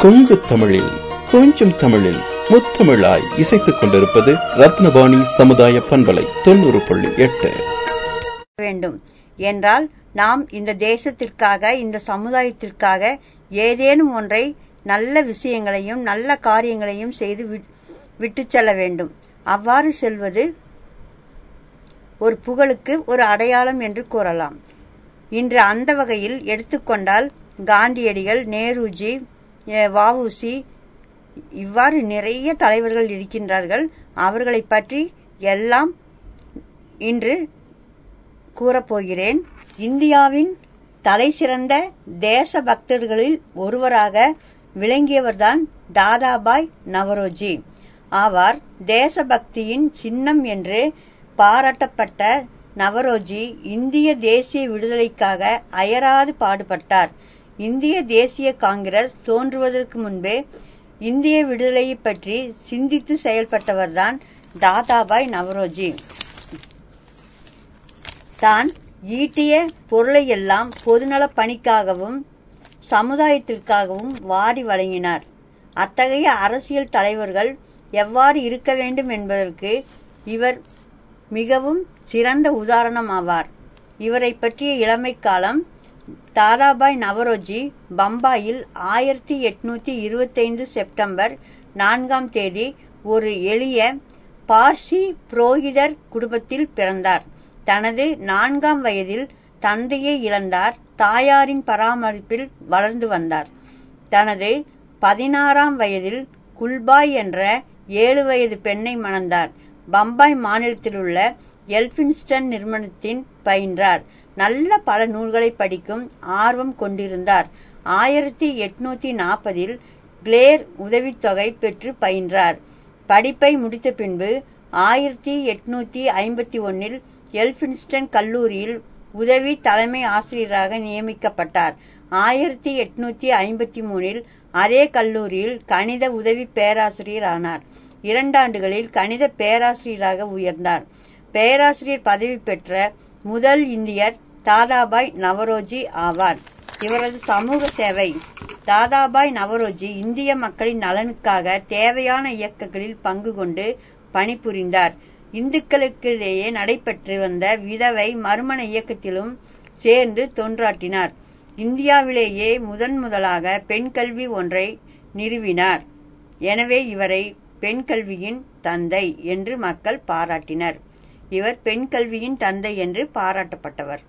கொங்கு தமிழில் கொஞ்சம் தமிழில் முத்தமிழாய் இசைத்துக் கொண்டிருப்பது ரத்னவாணி சமுதாய பண்பலை 90.8. வேண்டும் என்றால் நாம் இந்த தேசத்திற்காக, இந்த சமுதாயத்திற்காக ஏதேனும் ஒன்றை, நல்ல விஷயங்களையும் நல்ல காரியங்களையும் செய்து விட்டு செல்ல வேண்டும். அவ்வாறு செல்வது ஒரு புகழுக்கு ஒரு அடையாளம் என்று கூறலாம். இன்று அந்த வகையில் எடுத்துக்கொண்டால் காந்தியடிகள், நேருஜி, வஉசி, இவ்வாறு நிறைய தலைவர்கள் இருக்கின்றார்கள். அவர்களை பற்றி எல்லாம் இன்று கூறப்போகிறேன். இந்தியாவின் தலை சிறந்த தேச பக்தர்களில் ஒருவராக விளங்கியவர்தான் தாதாபாய் நவரோஜி ஆவார். தேசபக்தியின் சின்னம் என்று பாராட்டப்பட்ட நவரோஜி இந்திய தேசிய விடுதலைக்காக அயராது பாடுபட்டார். இந்திய தேசிய காங்கிரஸ் தோன்றுவதற்கு முன்பே இந்திய விடுதலையை பற்றி சிந்தித்து செயல்பட்டவர்தான் தாதாபாய் நவரோஜி. தான் ஈட்டிய பொருளையெல்லாம் பொதுநல பணிக்காகவும் சமுதாயத்திற்காகவும் வாரி வழங்கினார். அத்தகைய அரசியல் தலைவர்கள் எவ்வாறு இருக்க வேண்டும் என்பதற்கு இவர் மிகவும் சிறந்த உதாரணம் ஆவார். இவரை பற்றிய இளமை காலம். தாதாபாய் நவரோஜி பம்பாயில் 1825 செப்டம்பர் 4 ஒரு எளிய பார்சி புரோகிதர் குடும்பத்தில் பிறந்தார். தனது 4 வயதில் தந்தையை இழந்தார். தாயாரின் பராமரிப்பில் வளர்ந்து வந்தார். தனது 16 வயதில் குல்பாய் என்ற 7 வயது பெண்ணை மணந்தார். பம்பாய் மாநிலத்தில் உள்ள எல்ஃபின்ஸ்டன் நிறுவனத்தின் பயின்றார். நல்ல பல நூல்களை படிக்கும் ஆர்வம் கொண்டிருந்தார். 1840 கிளேர் உதவித்தொகை பெற்று பயின்றார். படிப்பை முடித்த பின்பு 1851 எல்ஃபின்ஸ்டன் கல்லூரியில் உதவி தலைமை ஆசிரியராக நியமிக்கப்பட்டார். 1853 அதே கல்லூரியில் கணித உதவி பேராசிரியர் ஆனார். 2 ஆண்டுகளில் கணித பேராசிரியராக உயர்ந்தார். பேராசிரியர் பதவி பெற்ற முதல் இந்தியர் தாதாபாய் நவரோஜி ஆவார். இவரது சமூக சேவை. தாதாபாய் நவரோஜி இந்திய மக்களின் நலனுக்காக தேவையான இயக்கங்களில் பங்கு கொண்டு பணிபுரிந்தார். இந்துக்களுக்கிடையே நடைபெற்று வந்த விதவை மறுமண இயக்கத்திலும் சேர்ந்து தொன்றாற்றினார். இந்தியாவிலேயே முதன் முதலாக பெண் கல்வி ஒன்றை நிறுவினார். எனவே இவரை பெண் கல்வியின் தந்தை என்று மக்கள் பாராட்டினர். இவர் பெண் கல்வியின் தந்தை என்று பாராட்டப்பட்டவர்.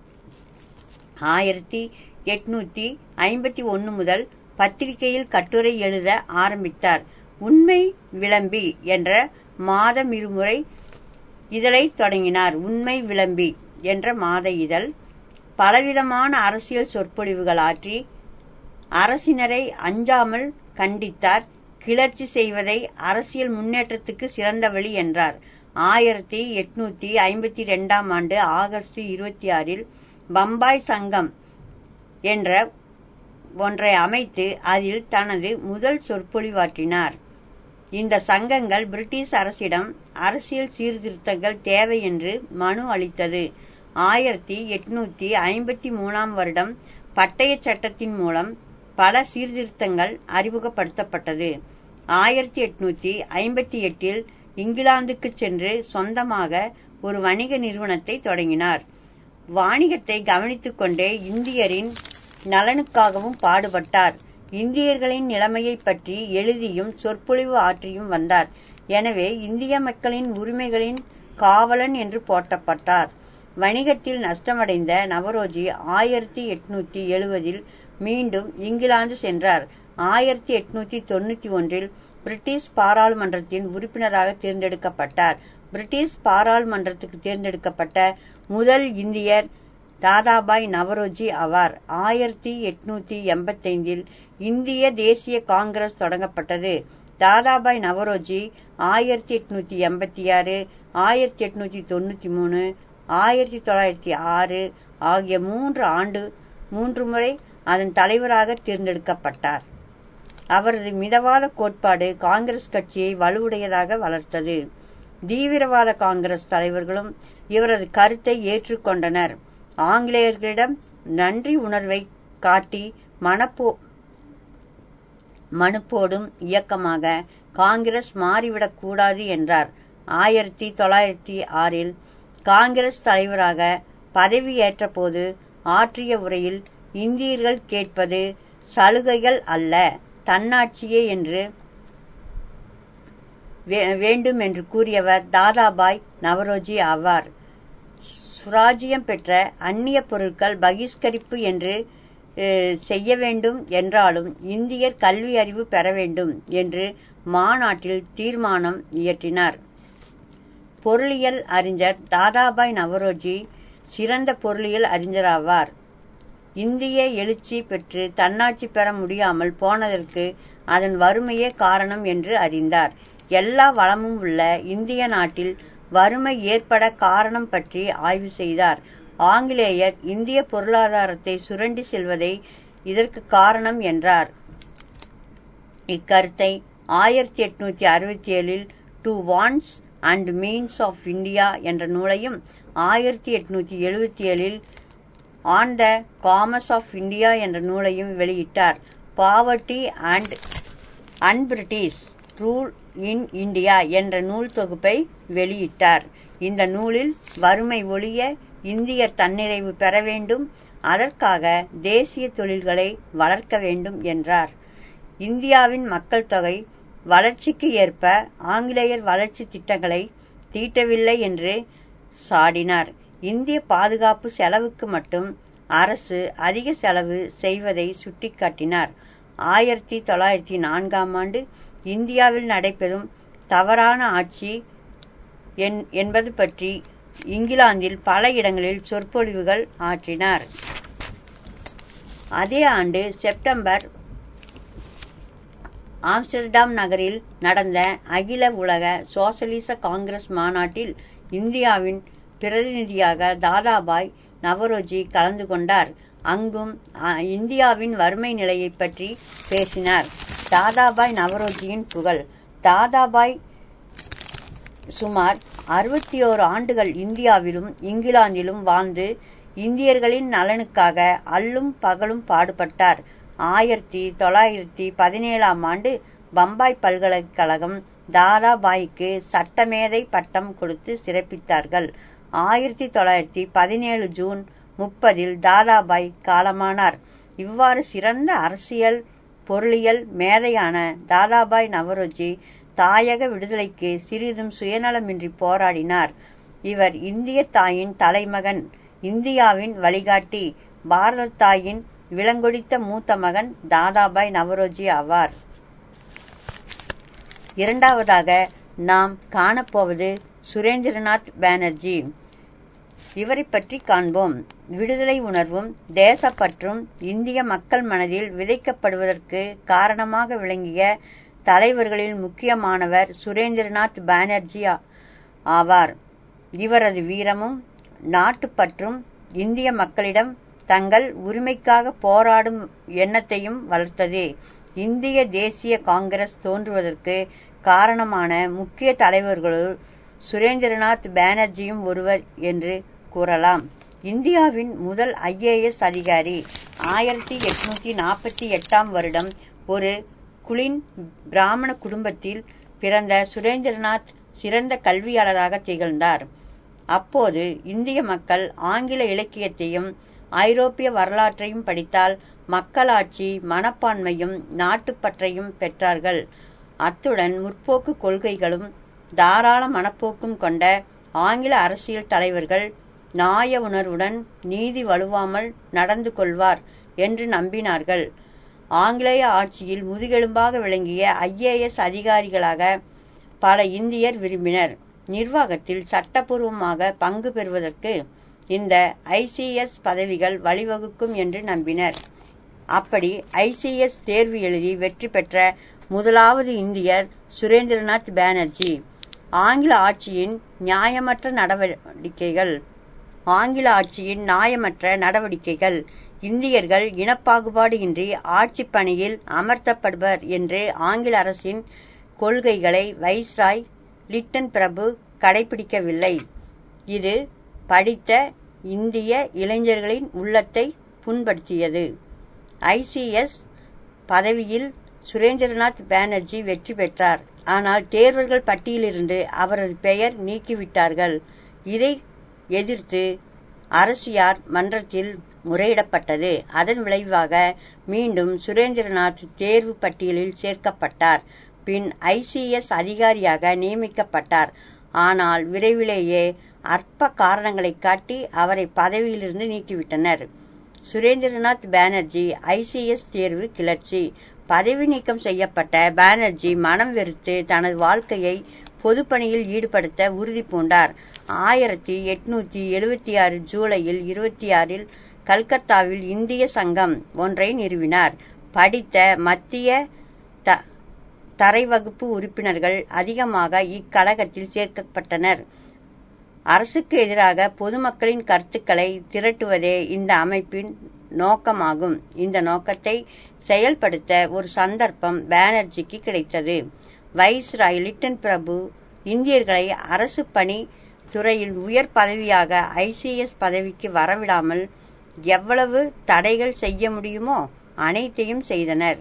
1851 முதல் பத்திரிகையில் கட்டுரை எழுத ஆரம்பித்தார். உண்மை விளம்பி என்ற மாதம் இருமுறை இதழை தொடங்கினார். உண்மை விளம்பி என்ற மாத இதழ் பலவிதமான அரசியல் சொற்பொழிவுகள் ஆற்றி அரசினரை அஞ்சாமல் கண்டித்தார். கிளர்ச்சி செய்வதை அரசியல் முன்னேற்றத்துக்கு சிறந்த வழி என்றார். 1852 ஆகஸ்ட் 26 பம்பாய் சங்கம் என்ற ஒன்றை அமைத்து அதில் தனது முதல் சொற்பொழிவாற்றினார். இந்த சங்கங்கள் பிரிட்டிஷ் அரசிடம் அரசியல் சீர்திருத்தங்கள் தேவை என்று மனு அளித்தது. 1853 வருடம் பட்டய சட்டத்தின் மூலம் பல சீர்திருத்தங்கள் அறிமுகப்படுத்தப்பட்டது. 1858 இங்கிலாந்துக்கு சென்று சொந்தமாக ஒரு வணிக நிறுவனத்தை தொடங்கினார். வாணிகத்தை கவனித்துக் கொண்டே இந்தியரின் நலனுக்காகவும் பாடுபட்டார். இந்தியர்களின் நிலைமையை பற்றி எழுதியும் சொற்பொழிவு ஆற்றியும் வந்தார். எனவே இந்திய மக்களின் உரிமைகளின் காவலன் என்று போற்றப்பட்டார். வணிகத்தில் நஷ்டமடைந்த நவரோஜி 1870 மீண்டும் இங்கிலாந்து சென்றார். 1891 பிரிட்டிஷ் பாராளுமன்றத்தின் உறுப்பினராக தேர்ந்தெடுக்கப்பட்டார். பிரிட்டிஷ் பாராளுமன்றத்துக்கு தேர்ந்தெடுக்கப்பட்ட முதல் இந்தியர் தாதாபாய் நவரோஜி ஆவார். 1885 இந்திய தேசிய காங்கிரஸ் தொடங்கப்பட்டது. தாதாபாய் நவரோஜி 1886, 1893, 1906 ஆகிய 3 முறை அதன் தலைவராக தேர்ந்தெடுக்கப்பட்டார். அவரது மிதவாத கோட்பாடு காங்கிரஸ் கட்சியை வலுவுடையதாக வளர்த்தது. தீவிரவாத காங்கிரஸ் தலைவர்களும் இவரது கருத்தை ஏற்றுக்கொண்டனர். ஆங்கிலேயர்களிடம் நன்றி உணர்வை காட்டி மனு போடும் இயக்கமாக காங்கிரஸ் மாறிவிடக் கூடாது என்றார். 1906 காங்கிரஸ் தலைவராக பதவியேற்ற போது ஆற்றிய உரையில் இந்தியர்கள் கேட்பது சலுகைகள் அல்ல, தன்னாட்சியே என்று வேண்டும் என்று கூறியவர் தாதாபாய் நவரோஜி ஆவார். சுராஜ்யம் பெற்ற அந்நிய பொருட்கள் பகிஷ்கரிப்பு என்று செய்ய வேண்டும் என்றாலும் இந்தியர் கல்வி அறிவு பெற வேண்டும் என்று மாநாட்டில் தீர்மானம் இயற்றினார். பொருளியல் அறிஞர் தாதாபாய் நவரோஜி சிறந்த பொருளியல் அறிஞராவார். இந்திய எழுச்சி பெற்று தன்னாட்சி பெற முடியாமல் போனதற்கு அதன் வறுமையே காரணம் என்று அறிந்தார். எல்லா வளமும் உள்ள இந்திய நாட்டில் வறுமை ஏற்பட காரணம் பற்றி ஆய்வு செய்தார். ஆங்கிலேயர் இந்திய பொருளாதாரத்தை சுரண்டி செல்வதை இதற்கு காரணம் என்றார். இக்கருத்தை 1867 to wants and means of India என்ற நூலையும் 1877 on the commerce of India என்ற நூலையும் வெளியிட்டார். Poverty and unBritish rule in India என்ற நூல் தொகுப்பை வெளியிட்டார். இந்த நூலில் வறுமை ஒழிய இந்தியர் தன்னிறைவு பெற வேண்டும், அதற்காக தேசிய தொழில்களை வளர்க்க வேண்டும் என்றார். இந்தியாவின் மக்கள் தொகை வளர்ச்சிக்கு ஏற்ப ஆங்கிலேயர் வளர்ச்சி திட்டங்களை தீட்டவில்லை என்று சாடினார். இந்திய பாதுகாப்பு செலவுக்கு மட்டும் அரசு அதிக செலவு செய்வதை சுட்டிக்காட்டினார். 1904 இந்தியாவில் நடைபெறும் தவறான ஆட்சி என்பது பற்றி இங்கிலாந்தில் பல இடங்களில் சொற்பொழிவுகள் ஆற்றினார். அதே ஆண்டு செப்டம்பர் ஆம்ஸ்டர்டாம் நகரில் நடந்த அகில உலக சோசலிச காங்கிரஸ் மாநாட்டில் இந்தியாவின் பிரதிநிதியாக தாதாபாய் நவரோஜி கலந்து கொண்டார். அங்கும் இந்தியாவின் வறுமை நிலையை பற்றி பேசினார். தாதாபாய் நவரோஜியின் புகழ். தாதாபாய் சுமார் 61 ஆண்டுகள் இந்தியாவிலும் இங்கிலாந்திலும் வாழ்ந்து இந்தியர்களின் நலனுக்காக அல்லும் பகலும் பாடுபட்டார். 1917 பம்பாய் பல்கலைக்கழகம் தாதாபாய்க்கு சட்டமேதை பட்டம் கொடுத்து சிறப்பித்தார்கள். 1917 ஜூன் 30 தாதாபாய் காலமானார். இவ்வாறு சிறந்த அரசியல் பொருளியல் மேதையான தாதாபாய் நவரோஜி தாயக விடுதலைக்கு சிறிதும் சுயநலமின்றி போராடினார். இவர் இந்திய தாயின் தலைமகன், இந்தியாவின் வழிகாட்டி, பாரத தாயின் விலங்கொடித்த மூத்த மகன் தாதாபாய் நவரோஜி ஆவார். இரண்டாவதாக நாம் காணப்போவது சுரேந்திரநாத் பானர்ஜி. இவரை பற்றி காண்போம். விடுதலை உணர்வும் தேசப்பற்றும் இந்திய மக்கள் மனதில் விதைக்கப்படுவதற்கு காரணமாக விளங்கிய தலைவர்களில் முக்கியமானவர் சுரேந்திரநாத் பானர்ஜி ஆவார். இவரது வீரமும் நாட்டுப்பற்றும் இந்திய மக்களிடம் தங்கள் உரிமைக்காக போராடும் எண்ணத்தையும் வளர்த்தது. இந்திய தேசிய காங்கிரஸ் தோன்றுவதற்கு காரணமான முக்கிய தலைவர்களுள் சுரேந்திரநாத் பானர்ஜியும் ஒருவர் என்று கூறலாம். இந்தியாவின் முதல் IAS அதிகாரி 1848 வருடம் ஒரு குலின் பிராமண குடும்பத்தில் பிறந்த சுரேந்திரநாத் சிறந்த கல்வியாளராக திகழ்ந்தார். அப்போது இந்திய மக்கள் ஆங்கில இலக்கியத்தையும் ஐரோப்பிய வரலாற்றையும் படித்தால் மக்களாட்சி மனப்பான்மையும் நாட்டுப்பற்றையும் பெற்றார்கள். அத்துடன் முற்போக்கு கொள்கைகளும் தாராள மனப்போக்கும் கொண்ட ஆங்கில அரசியல் தலைவர்கள் நாய உணர்வுடன் நீதி வலுவாமல் நடந்து கொள்வார் என்று நம்பினார்கள். ஆங்கிலேய ஆட்சியில் முதுகெலும்பாக விளங்கிய IAS அதிகாரிகளாக பல இந்தியர் விரும்பினர். நிர்வாகத்தில் சட்டபூர்வமாக பங்கு பெறுவதற்கு இந்த ICS பதவிகள் வழிவகுக்கும் என்று நம்பினர். அப்படி ICS தேர்வு எழுதி வெற்றி பெற்ற முதலாவது இந்தியர் சுரேந்திரநாத் பானர்ஜி. ஆங்கில ஆட்சியின் நியாயமற்ற நடவடிக்கைகள் இந்தியர்கள் இனப்பாகுபாடு இன்றி ஆட்சி பணியில் அமர்த்தப்படுவர் என்று ஆங்கில அரசின் கொள்கைகளை வைஸ் ராய் லிட்டன் பிரபு கடைபிடிக்கவில்லை. இது படித்த இந்திய இளைஞர்களின் உள்ளத்தை புண்படுத்தியது. ICS பதவியில் சுரேந்திரநாத் பானர்ஜி வெற்றி பெற்றார். ஆனால் தேர்வர்கள் பட்டியலிருந்து அவரது பெயர் நீக்கிவிட்டார்கள். இதை எதிர்த்து அரசியார் மன்றத்தில் முறையிடப்பட்டது. அதன் விளைவாக மீண்டும் சுரேந்திரநாத் தேர்வு பட்டியலில் சேர்க்கப்பட்டார். பின் ICS அதிகாரியாக நியமிக்கப்பட்டார். ஆனால் விரைவிலேயே அற்ப காரணங்களை காட்டி அவரை பதவியிலிருந்து நீக்கிவிட்டனர். சுரேந்திரநாத் பானர்ஜி ICS தேர்வு கிளர்ச்சி. பதவி நீக்கம் செய்யப்பட்ட பானர்ஜி மனம் வெறுத்து தனது வாழ்க்கையை பொதுப்பணியில் ஈடுபடுத்த உறுதி பூண்டார். 1876 ஜூலையில் 26 கல்கத்தாவில் இந்திய சங்கம் ஒன்றை நிறுவினார். படித்த மத்திய தரைவகுப்பு உறுப்பினர்கள் அதிகமாக இக்கழகத்தில் சேர்க்கப்பட்டனர். அரசுக்கு எதிராக பொதுமக்களின் கருத்துக்களை திரட்டுவதே இந்த அமைப்பின் நோக்கமாகும். இந்த நோக்கத்தை செயல்படுத்த ஒரு சந்தர்ப்பம் பானர்ஜிக்கு கிடைத்தது. வைஸ் ராய் லிட்டன் பிரபு இந்தியர்களை அரசு பணி துறையில் உயர் பதவியாக ICS பதவிக்கு வரவிடாமல் எவ்வளவு தடைகள் செய்ய முடியுமோ அனைத்தையும் செய்தனர்.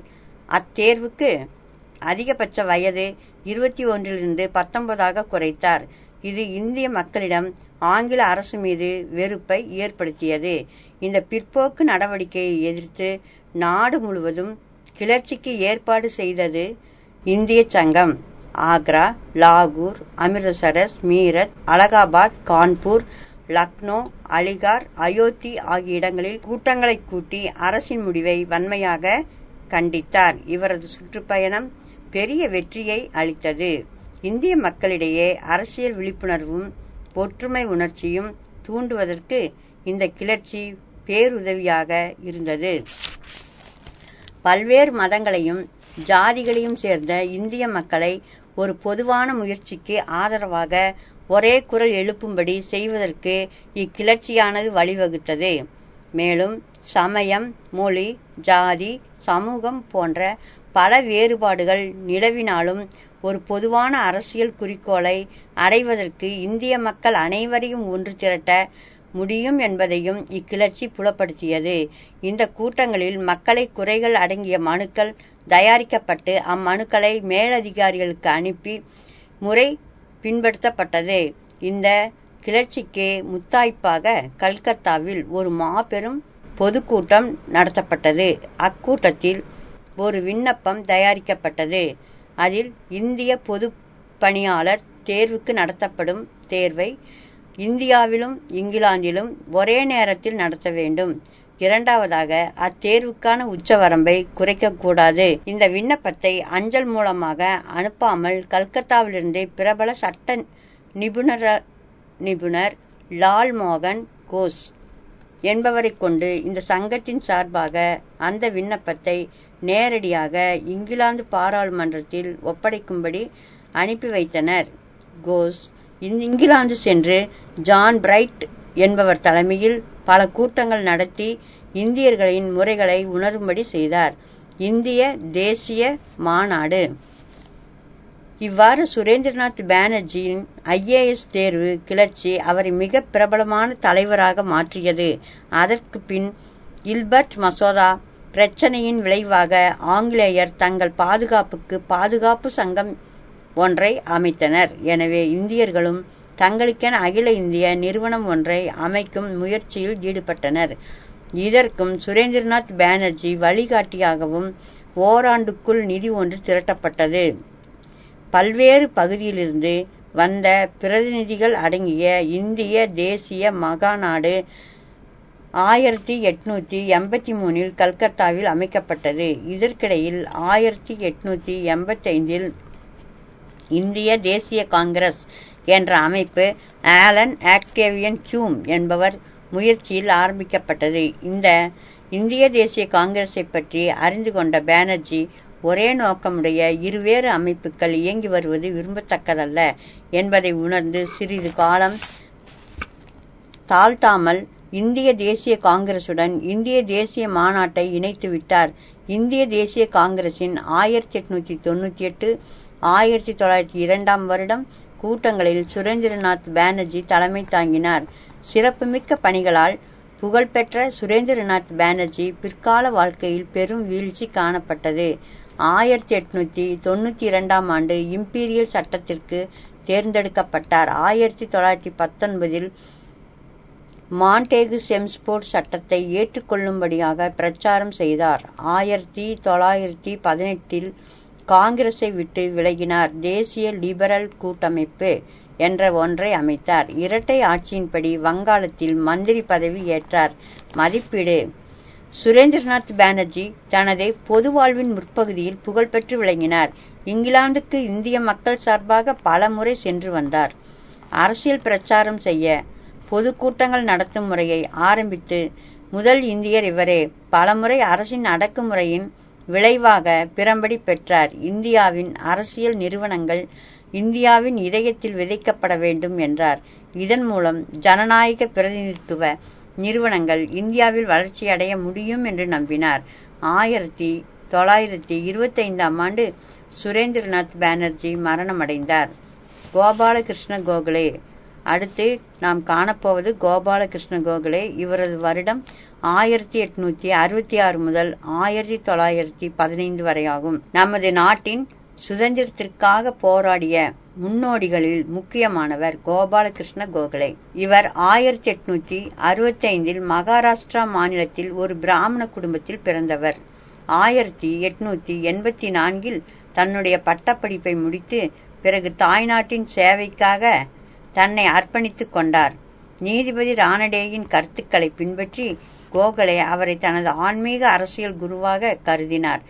அத்தேர்வுக்கு அதிகபட்ச வயது 21 19ஆக குறைத்தார். இது இந்திய மக்களிடம் ஆங்கில அரசு மீது வெறுப்பை ஏற்படுத்தியது. இந்த பிற்போக்கு நடவடிக்கையை எதிர்த்து நாடு முழுவதும் கிளர்ச்சிக்கு ஏற்பாடு செய்தது இந்திய சங்கம். ஆக்ரா, லாகூர், அமிர்தசரஸ், மீரட், அலகாபாத், கான்பூர், லக்னோ, அலிகார், அயோத்தி ஆகிய இடங்களில் கூட்டங்களை கூட்டி அரசின் முடிவை வன்மையாக கண்டித்தார். இவரது சுற்றுப்பயணம் பெரிய வெற்றியை அளித்தது. இந்திய மக்களிடையே அரசியல் விழிப்புணர்வும் ஒற்றுமை உணர்ச்சியும் தூண்டுவதற்கு இந்த கிளர்ச்சி பேருதவியாக இருந்தது. பல்வேறு மதங்களையும் ஜாதிகளையும் சேர்ந்த இந்திய மக்களை ஒரு பொதுவான முயற்சிக்கு ஆதரவாக ஒரே குரல் எழுப்பும்படி செய்வதற்கு இக்கிளர்ச்சியானது வழிவகுத்தது. மேலும் சமயம், மொழி, ஜாதி, சமூகம் போன்ற பல வேறுபாடுகள் நிலவினாலும் ஒரு பொதுவான அரசியல் குறிக்கோளை அடைவதற்கு இந்திய மக்கள் அனைவரையும் ஒன்று திரட்ட முடியும் என்பதையும் இக்கிளர்ச்சி புலப்படுத்தியது. இந்த கூட்டங்களில் மக்களை குறைகள் அடங்கிய மனுக்கள் தயாரிக்கப்பட்டு அம்மனுக்களை மேலதிகாரிகளுக்கு அனுப்பி முறை பின்படுத்தப்பட்டது. இந்த கிளர்ச்சிக்கு முத்தாய்ப்பாக கல்கத்தாவில் ஒரு மாபெரும் பொதுக்கூட்டம் நடத்தப்பட்டது. அக்கூட்டத்தில் ஒரு விண்ணப்பம் தயாரிக்கப்பட்டது. அதில் இந்திய பொது பணியாளர் தேர்வுக்கு நடத்தப்படும் தேர்வை இந்தியாவிலும் இங்கிலாந்திலும் ஒரே நேரத்தில் நடத்த வேண்டும். இரண்டாவதாக, அத்தேர்வுக்கான உச்சவரம்பை குறைக்கக்கூடாது. இந்த விண்ணப்பத்தை அஞ்சல் மூலமாக அனுப்பாமல் கல்கத்தாவிலிருந்து பிரபல சட்ட நிபுணர் லால் மோகன் கோஸ் என்பவரை கொண்டு இந்த சங்கத்தின் சார்பாக அந்த விண்ணப்பத்தை நேரடியாக இங்கிலாந்து பாராளுமன்றத்தில் ஒப்படைக்கும்படி அனுப்பி வைத்தனர். கோஸ் இங்கிலாந்து சென்று ஜான் பிரைட் என்பவர் தலைமையில் பல கூட்டங்கள் நடத்தி இந்தியர்களின் முறைகளை உணரும்படி செய்தார். இந்திய தேசிய மாநாடு. இவ்வாறு சுரேந்திரநாத் பானர்ஜியின் IAS தேர்வு கிளர்ச்சி அவரை மிக பிரபலமான தலைவராக மாற்றியது. அதற்கு பின் இல்பர்ட் மசோதா பிரச்சனையின் விளைவாக ஆங்கிலேயர் தங்கள் பாதுகாப்புக்கு பாதுகாப்பு சங்கம் ஒன்றை அமைத்தனர். எனவே இந்தியர்களும் தங்களுக்கென அகில இந்திய நிறுவனம் ஒன்றை அமைக்கும் முயற்சியில் ஈடுபட்டனர். இதற்கும் சுரேந்திரநாத் பானர்ஜி வழிகாட்டியாகவும் ஓராண்டுக்குள் நிதி ஒன்று திரட்டப்பட்டது. பல்வேறு பகுதியிலிருந்து வந்த பிரதிநிதிகள் அடங்கிய இந்திய தேசிய மாநாடு 1883 கல்கத்தாவில் அமைக்கப்பட்டது. இதற்கிடையில் 1885 இந்திய தேசிய காங்கிரஸ் என்ற அமைப்பு ஆலன் ஆக்டேவியன் கியூம் என்பவர் முயற்சியில் ஆரம்பிக்கப்பட்டது. இந்த இந்திய தேசிய காங்கிரஸை பற்றி அறிந்து கொண்ட பானர்ஜி ஒரே நோக்கமுடைய இருவேறு அமைப்புகள் இயங்கி வருவது விரும்பத்தக்கதல்ல என்பதை உணர்ந்து சிறிது காலம் தாழ்த்தாமல் இந்திய தேசிய காங்கிரசுடன் இந்திய தேசிய மாநாட்டை இணைத்து விட்டார். இந்திய தேசிய காங்கிரசின் 1898 1902 வருடம் கூட்டங்களில் சுரேந்திரநாத் பானர்ஜி தலைமை தாங்கினார். சிறப்புமிக்க பணிகளால் புகழ்பெற்ற சுரேந்திரநாத் பானர்ஜி பிற்கால வாழ்க்கையில் பெரும் வீழ்ச்சி காணப்பட்டது. 1892 ஆண்டு இம்பீரியல் சட்டத்திற்கு தேர்ந்தெடுக்கப்பட்டார். 1919 மாண்டேகு செம்ஸ்போர்ட் சட்டத்தை ஏற்றுக்கொள்ளும்படியாக பிரச்சாரம் செய்தார். 1918 காங்கிரஸை விட்டு விலகினார். தேசிய லிபரல் கூட்டமைப்பு என்ற ஒன்றை அமைத்தார். இரட்டை ஆட்சியின்படி வங்காளத்தில் மந்திரி பதவி ஏற்றார். மதிப்பீடு: சுரேந்திரநாத் பானர்ஜி தனது பொது வாழ்வின் முற்பகுதியில் புகழ்பெற்று விளங்கினார். இங்கிலாந்துக்கு இந்திய மக்கள் சார்பாக பல முறை சென்று வந்தார். அரசியல் பிரச்சாரம் செய்ய பொதுக்கூட்டங்கள் நடத்தும் முறையை ஆரம்பித்து முதல் இந்தியர் இவரே. பலமுறை அரசின் அடக்குமுறையின் விளைவாக பிரம்படி பெற்றார். இந்தியாவின் அரசியல் நிறுவனங்கள் இந்தியாவின் இதயத்தில் விதைக்கப்பட வேண்டும் என்றார். இதன் மூலம் ஜனநாயக பிரதிநிதித்துவ நிறுவனங்கள் இந்தியாவில் வளர்ச்சியடைய முடியும் என்று நம்பினார். 1925 ஆண்டு சுரேந்திரநாத் பானர்ஜி மரணமடைந்தார். கோபால கிருஷ்ண கோகலே. அடுத்து நாம் காணப்போவது கோபால கிருஷ்ண கோகலே. இவரது வருடம் 1866 முதல் 1915 வரையாகும். நமது நாட்டின் சுதந்திரத்திற்காக போராடிய முன்னோடிகளில் முக்கியமானவர் கோபாலகிருஷ்ண கோகலே. இவர் 1865 மகாராஷ்டிரா மாநிலத்தில் ஒரு பிராமண குடும்பத்தில் பிறந்தவர். 1884 தன்னுடைய பட்டப்படிப்பை முடித்து பிறகு தாய்நாட்டின் சேவைக்காக தன்னை அர்ப்பணித்துக் கொண்டார். நீதிபதி ராணடேயின் கருத்துக்களை பின்பற்றி கோகலே அவரை தனது ஆன்மீக அரசியல் குருவாக கருதினார்.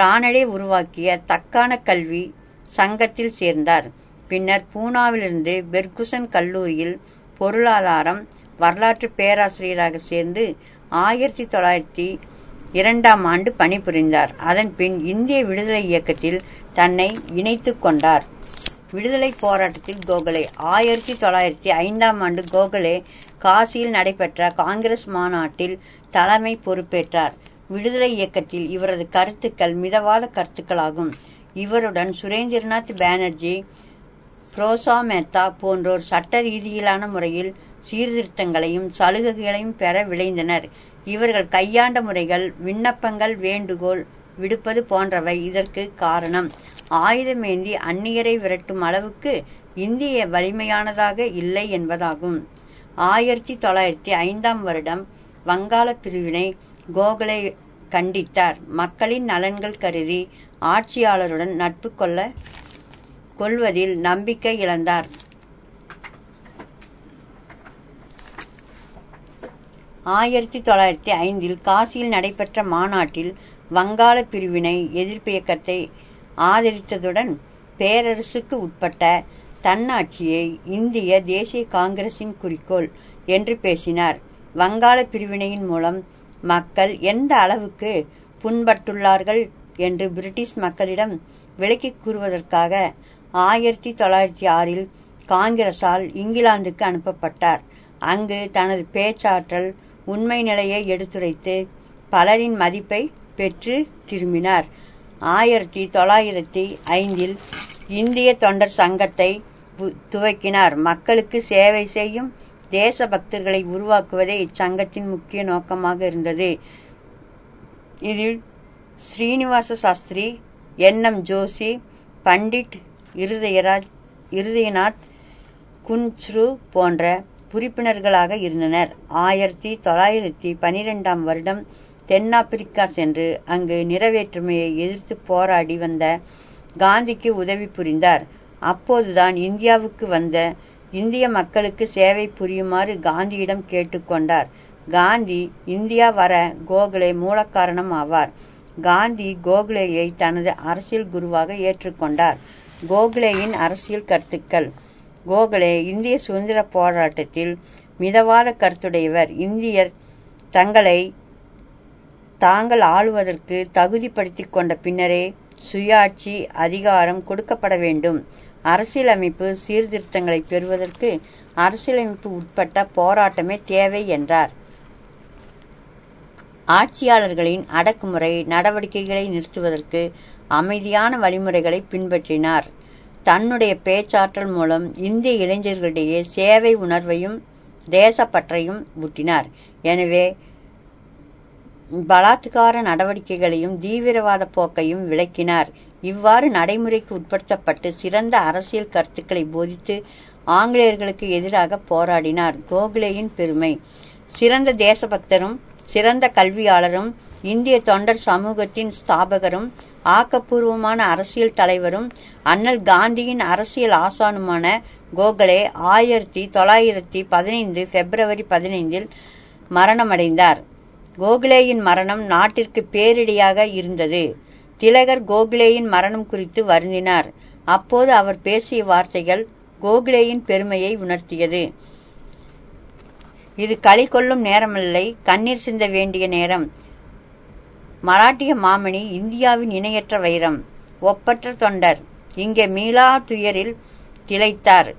ராணடே உருவாக்கிய தக்கான கல்வி சங்கத்தில் சேர்ந்தார். பின்னர் பூனாவிலிருந்து பெர்குசன் கல்லூரியில் பொருளாதாரம் வரலாற்று பேராசிரியராக சேர்ந்து 1902 ஆண்டு பணிபுரிந்தார். அதன் பின் இந்திய விடுதலை இயக்கத்தில் தன்னை இணைத்து கொண்டார். விடுதலை போராட்டத்தில் கோகலே. 1905 ஆண்டு கோகலே காசியில் நடைபெற்ற காங்கிரஸ் மாநாட்டில் தலைமை பொறுப்பேற்றார். விடுதலை இயக்கத்தில் இவரது கருத்துக்கள் மிதவாத கருத்துக்களாகும். இவருடன் சுரேந்திரநாத் பானர்ஜி, புரோசா மெத்தா போன்றோர் சட்ட ரீதியிலான முறையில் சீர்திருத்தங்களையும் சலுகைகளையும் பெற விளைந்தனர். இவர்கள் கையாண்ட முறைகள், விண்ணப்பங்கள், வேண்டுகோள் விடுப்பது போன்றவை இதற்கு காரணம். ஆயுதமேந்தி அந்நியரை விரட்டும் அளவுக்கு இந்திய வலிமையானதாக இல்லை என்பதாகும். 1905 வருடம் வங்காள பிரிவினை கோகலே கண்டித்தார். மக்களின் நலன்கள் கருதி ஆட்சியாளருடன் நட்பு கொள்வதில் நம்பிக்கை இழந்தார். 1905 காசியில் நடைபெற்ற மாநாட்டில் வங்காள பிரிவினை எதிர்ப்பு இயக்கத்தை ஆதரித்ததுடன் பேரரசுக்கு உட்பட்ட தன்னாட்சியை இந்திய தேசிய காங்கிரசின் குறிக்கோள் என்று பேசினார். வங்காள பிரிவினையின் மூலம் மக்கள் எந்த அளவுக்கு புண்பட்டுள்ளார்கள் என்று பிரிட்டிஷ் மக்களிடம் விளக்கி கூறுவதற்காக 1906 காங்கிரஸால் இங்கிலாந்துக்கு அனுப்பப்பட்டார். அங்கு தனது பேச்சாற்றல், உண்மை நிலையை எடுத்துரைத்து பலரின் மதிப்பை பெற்று திரும்பினார். 1905 இந்திய தொண்டர் சங்கத்தை துவக்கினார். மக்களுக்கு சேவை செய்யும் தேசபக்தர்களை உருவாக்குவதே இச்சங்கத்தின் முக்கிய நோக்கமாக இருந்தது. இதில் ஸ்ரீனிவாச சாஸ்திரி, என் எம் ஜோஷி, பண்டிட் இருதயநாத் குன்ச்ரு போன்ற உறுப்பினர்களாக இருந்தனர். 1912 வருடம் தென்னாப்பிரிக்கா சென்று அங்கு நிறவேற்றுமையை எதிர்த்து போராடி வந்த காந்திக்கு உதவி புரிந்தார். அப்போதுதான் இந்தியாவுக்கு வந்த இந்திய மக்களுக்கு சேவை புரியுமாறு காந்தியிடம் கேட்டுக்கொண்டார். காந்தி இந்தியா வர கோகலே மூல காரணம் ஆவார். காந்தி கோகலேயை தனது அரசியல் குருவாக ஏற்றுக்கொண்டார். கோகலேயின் அரசியல் கருத்துக்கள். கோகலே இந்திய சுதந்திர போராட்டத்தில் மிதவாத கருத்துடையவர். இந்தியர் தங்களை தாங்கள் ஆளுவதற்கு தகுதிப்படுத்தி கொண்ட பின்னரே சுயாட்சி அதிகாரம் கொடுக்கப்பட வேண்டும். அரசியலமைப்பு சீர்திருத்தங்களை பெறுவதற்கு அரசியலமைப்பு உட்பட்ட போராட்டமே தேவை என்றார். ஆட்சியாளர்களின் அடக்குமுறை நடவடிக்கைகளை நிறுத்துவதற்கு அமைதியான வழிமுறைகளை பின்பற்றினார். தன்னுடைய பேச்சாற்றல் மூலம் இந்திய இளைஞர்களிடையே சேவை உணர்வையும் தேசப்பற்றையும் ஊட்டினார். எனவே பலாத்கார நடவடிக்கைகளையும் தீவிரவாத போக்கையும் விளக்கினார். இவ்வாறு நடைமுறைக்கு உட்படுத்தப்பட்டு சிறந்த அரசியல் கருத்துக்களை போதித்து ஆங்கிலேயர்களுக்கு எதிராக போராடினார். கோகலேயின் பெருமை: சிறந்த தேசபக்தரும் சிறந்த கல்வியாளரும் இந்திய தொண்டர் சமூகத்தின் ஸ்தாபகரும் ஆக்கப்பூர்வமான அரசியல் தலைவரும் அண்ணல் காந்தியின் அரசியல் ஆசானுமான கோகலே 1915 February 15 மரணமடைந்தார். கோகலேயின் மரணம் நாட்டிற்கு பேரிடியாக இருந்தது. திலகர் கோகலேயின் மரணம் குறித்து வருந்தினார். அப்போது அவர் பேசிய வார்த்தைகள் கோகலேயின் பெருமையை உணர்த்தியது. இது களி கொள்ளும் நேரமில்லை, கண்ணீர் சிந்த வேண்டிய நேரம். மராட்டிய மாமணி, இந்தியாவின் இணையற்ற வைரம், ஒப்பற்ற தொண்டர், இங்கே மீளா துயரில் திளைத்தார்.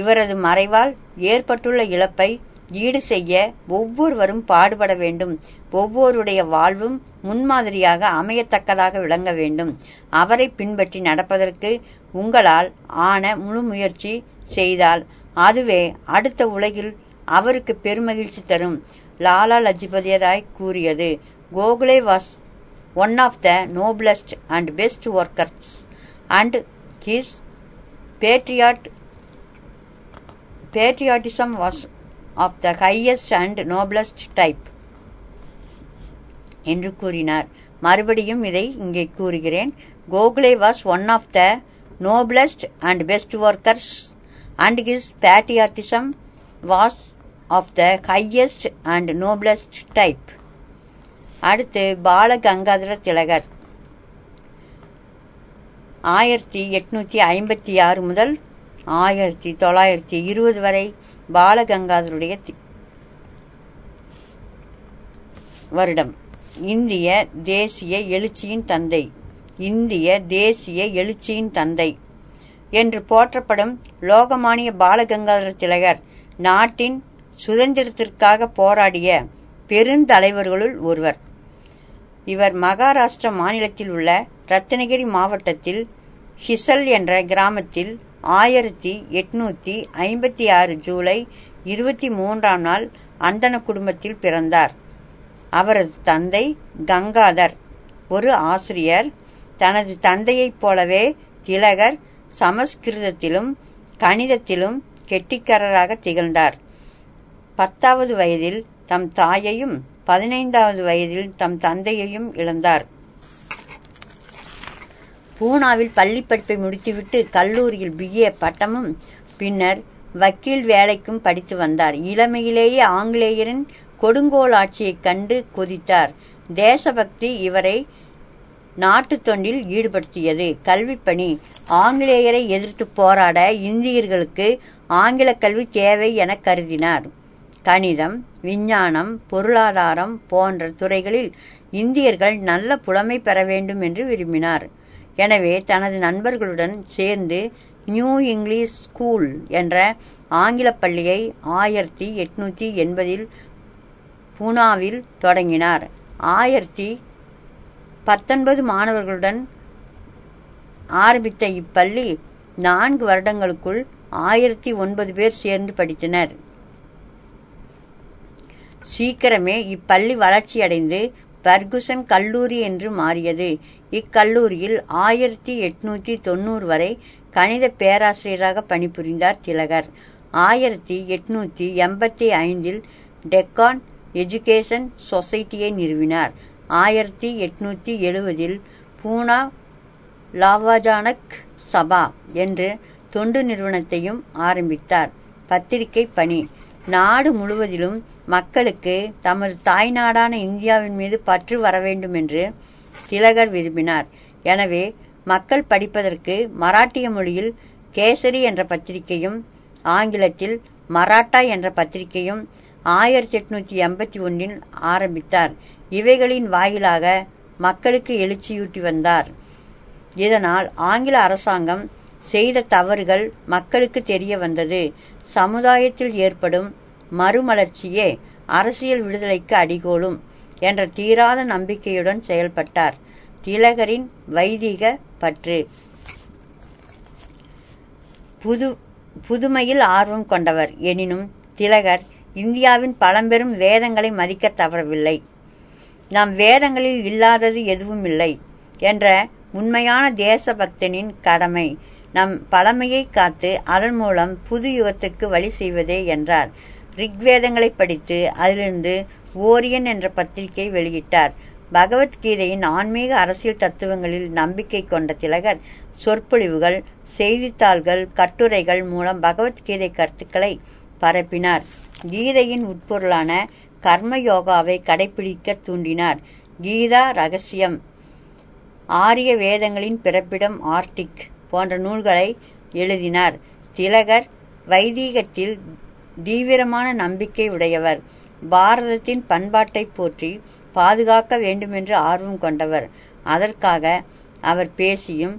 இவரது மறைவால் ஏற்பட்டுள்ள இழப்பை ஈடு செய்ய ஒவ்வொருவரும் பாடுபட வேண்டும். ஒவ்வொருடைய வாழ்வும் முன்மாதிரியாக அமையத்தக்கதாக விளங்க வேண்டும். அவரை பின்பற்றி நடப்பதற்கு உங்களால் ஆன முழு முயற்சி செய்தால் அதுவே அடுத்த உலகில் அவருக்கு பெருமகிழ்ச்சி தரும். லாலா லஜபதி ராய் கூறியது, Gokhale was one of the noblest and best workers and his patriotism was of the highest and noblest type என்று கூறினார். மறுபடியும் இதை இங்கே கூறுகிறேன். Gokhale was one of the noblest and best workers and his patriotism was of the highest and noblest type. அடுத்து பால கங்காதர திலகர் 1856 முதல் 1920 வரை பாலகங்காதருடைய வருடம். இந்திய தேசிய எழுச்சியின் தந்தை, இந்திய தேசிய எழுச்சியின் தந்தை என்று போற்றப்படும் லோகமானிய பாலகங்காதர திலகர் நாட்டின் சுதந்திரத்திற்காக போராடிய பெருந்தலைவர்களுள் ஒருவர். இவர் மகாராஷ்டிரா மாநிலத்தில் உள்ள ரத்னகிரி மாவட்டத்தில் ஹிசல் என்ற கிராமத்தில் 1856 July 23 நாள் அந்தன குடும்பத்தில் பிறந்தார். அவரது தந்தை கங்காதர் ஒரு ஆசிரியர். தனது தந்தையைப் போலவே திலகர் சமஸ்கிருதத்திலும் கணிதத்திலும் கெட்டிக்காரராக திகழ்ந்தார். 10வது வயதில் தம் தாயையும் 15வது வயதில் தம் தந்தையையும் இழந்தார். பூனாவில் பள்ளி படிப்பை முடித்துவிட்டு கல்லூரியில் BA பட்டமும் பின்னர் வக்கீல் வேலைக்கும் படித்து வந்தார். இளமையிலேயே ஆங்கிலேயரின் கொடுங்கோல் ஆட்சியை கண்டு கொதித்தார். தேசபக்தி இவரை நாட்டு தொண்டில் ஈடுபடுத்தியது. கல்வி பணி: ஆங்கிலேயரை எதிர்த்து போராட இந்தியர்களுக்கு ஆங்கில கல்வி தேவை என கருதினார். கணிதம், விஞ்ஞானம், பொருளாதாரம் போன்ற துறைகளில் இந்தியர்கள் நல்ல புலமை பெற வேண்டும் என்று விரும்பினார். எனவே தனது நண்பர்களுடன் சேர்ந்து நியூ இங்கிலீஷ் ஸ்கூல் என்ற ஆங்கில பள்ளியை 1880 பூனாவில் தொடங்கினார். 1019 மாணவர்களுடன் ஆரம்பித்த இப்பள்ளி 4 வருடங்களுக்குள் 1009 பேர் சேர்ந்து படித்தனர். சீக்கிரமே இப்பள்ளி வளர்ச்சியடைந்து பர்குசன் கல்லூரி என்று மாறியது. இக்கல்லூரியில் 1890 வரை கணித பேராசிரியராக பணிபுரிந்தார் திலகர். 1885 டெக்கான் எஜுகேஷன் சொசைட்டியை நிறுவினார். 1870 பூனா லாவாஜானக் சபா என்று தொண்டு நிறுவனத்தையும் ஆரம்பித்தார். பத்திரிகை பணி: நாடு முழுவதிலும் மக்களுக்கு தமது தாய்நாடான இந்தியாவின் மீது பற்று வர வேண்டும் என்று திலகர் விரும்பினார். எனவே மக்கள் படிப்பதற்கு மராட்டிய மொழியில் கேசரி என்ற பத்திரிகையும் ஆங்கிலத்தில் மராட்டா என்ற பத்திரிகையும் 1881 ஆரம்பித்தார். இவைகளின் வாயிலாக மக்களுக்கு எழுச்சியூட்டி வந்தார். இதனால் ஆங்கில அரசாங்கம் செய்த தவறுகள் மக்களுக்கு தெரிய வந்தது. சமுதாயத்தில் ஏற்படும் மறுமலர்ச்சியே அரசியல் விடுதலைக்கு அடிகோலும் என்ற தீராத நம்பிக்கையுடன் செயல்பட்டார். திலகரின் வைதிக பற்று: புதுமையில் ஆர்வம் கொண்டவர். எனினும் திலகர் இந்தியாவின் பழம்பெரும் வேதங்களை மதிக்க தவறவில்லை. நாம் வேதங்களில் இல்லாதது எதுவும் இல்லை என்ற உண்மையான தேசபக்தனின் கடமை நம் பழமையை காத்து அதன் மூலம் புது யுகத்துக்கு வழி செய்வதே என்றார். ரிக்வேதங்களை படித்து அதிலிருந்து ஓரியன் என்ற பத்திரிகை வெளியிட்டார். பகவத்கீதையின் ஆன்மீக அரசியல் தத்துவங்களில் நம்பிக்கை கொண்ட திலகர் சொற்பொழிவுகள், செய்தித்தாள்கள், கட்டுரைகள் மூலம் பகவத்கீதை கருத்துக்களை பரப்பினார். கீதையின் உட்பொருளான கர்மயோகாவை கடைபிடிக்க தூண்டினார். கீதா ரகசியம், ஆரிய வேதங்களின் பிறப்பிடம் ஆர்டிக் போன்ற நூல்களை எழுதினார். திலகர் வைதீகத்தில் தீவிரமான நம்பிக்கை உடையவர். பாரதத்தின் பண்பாட்டை போற்றி பாதுகாக்க வேண்டுமென்று ஆர்வம் கொண்டவர். அதற்காக அவர் பேசியும்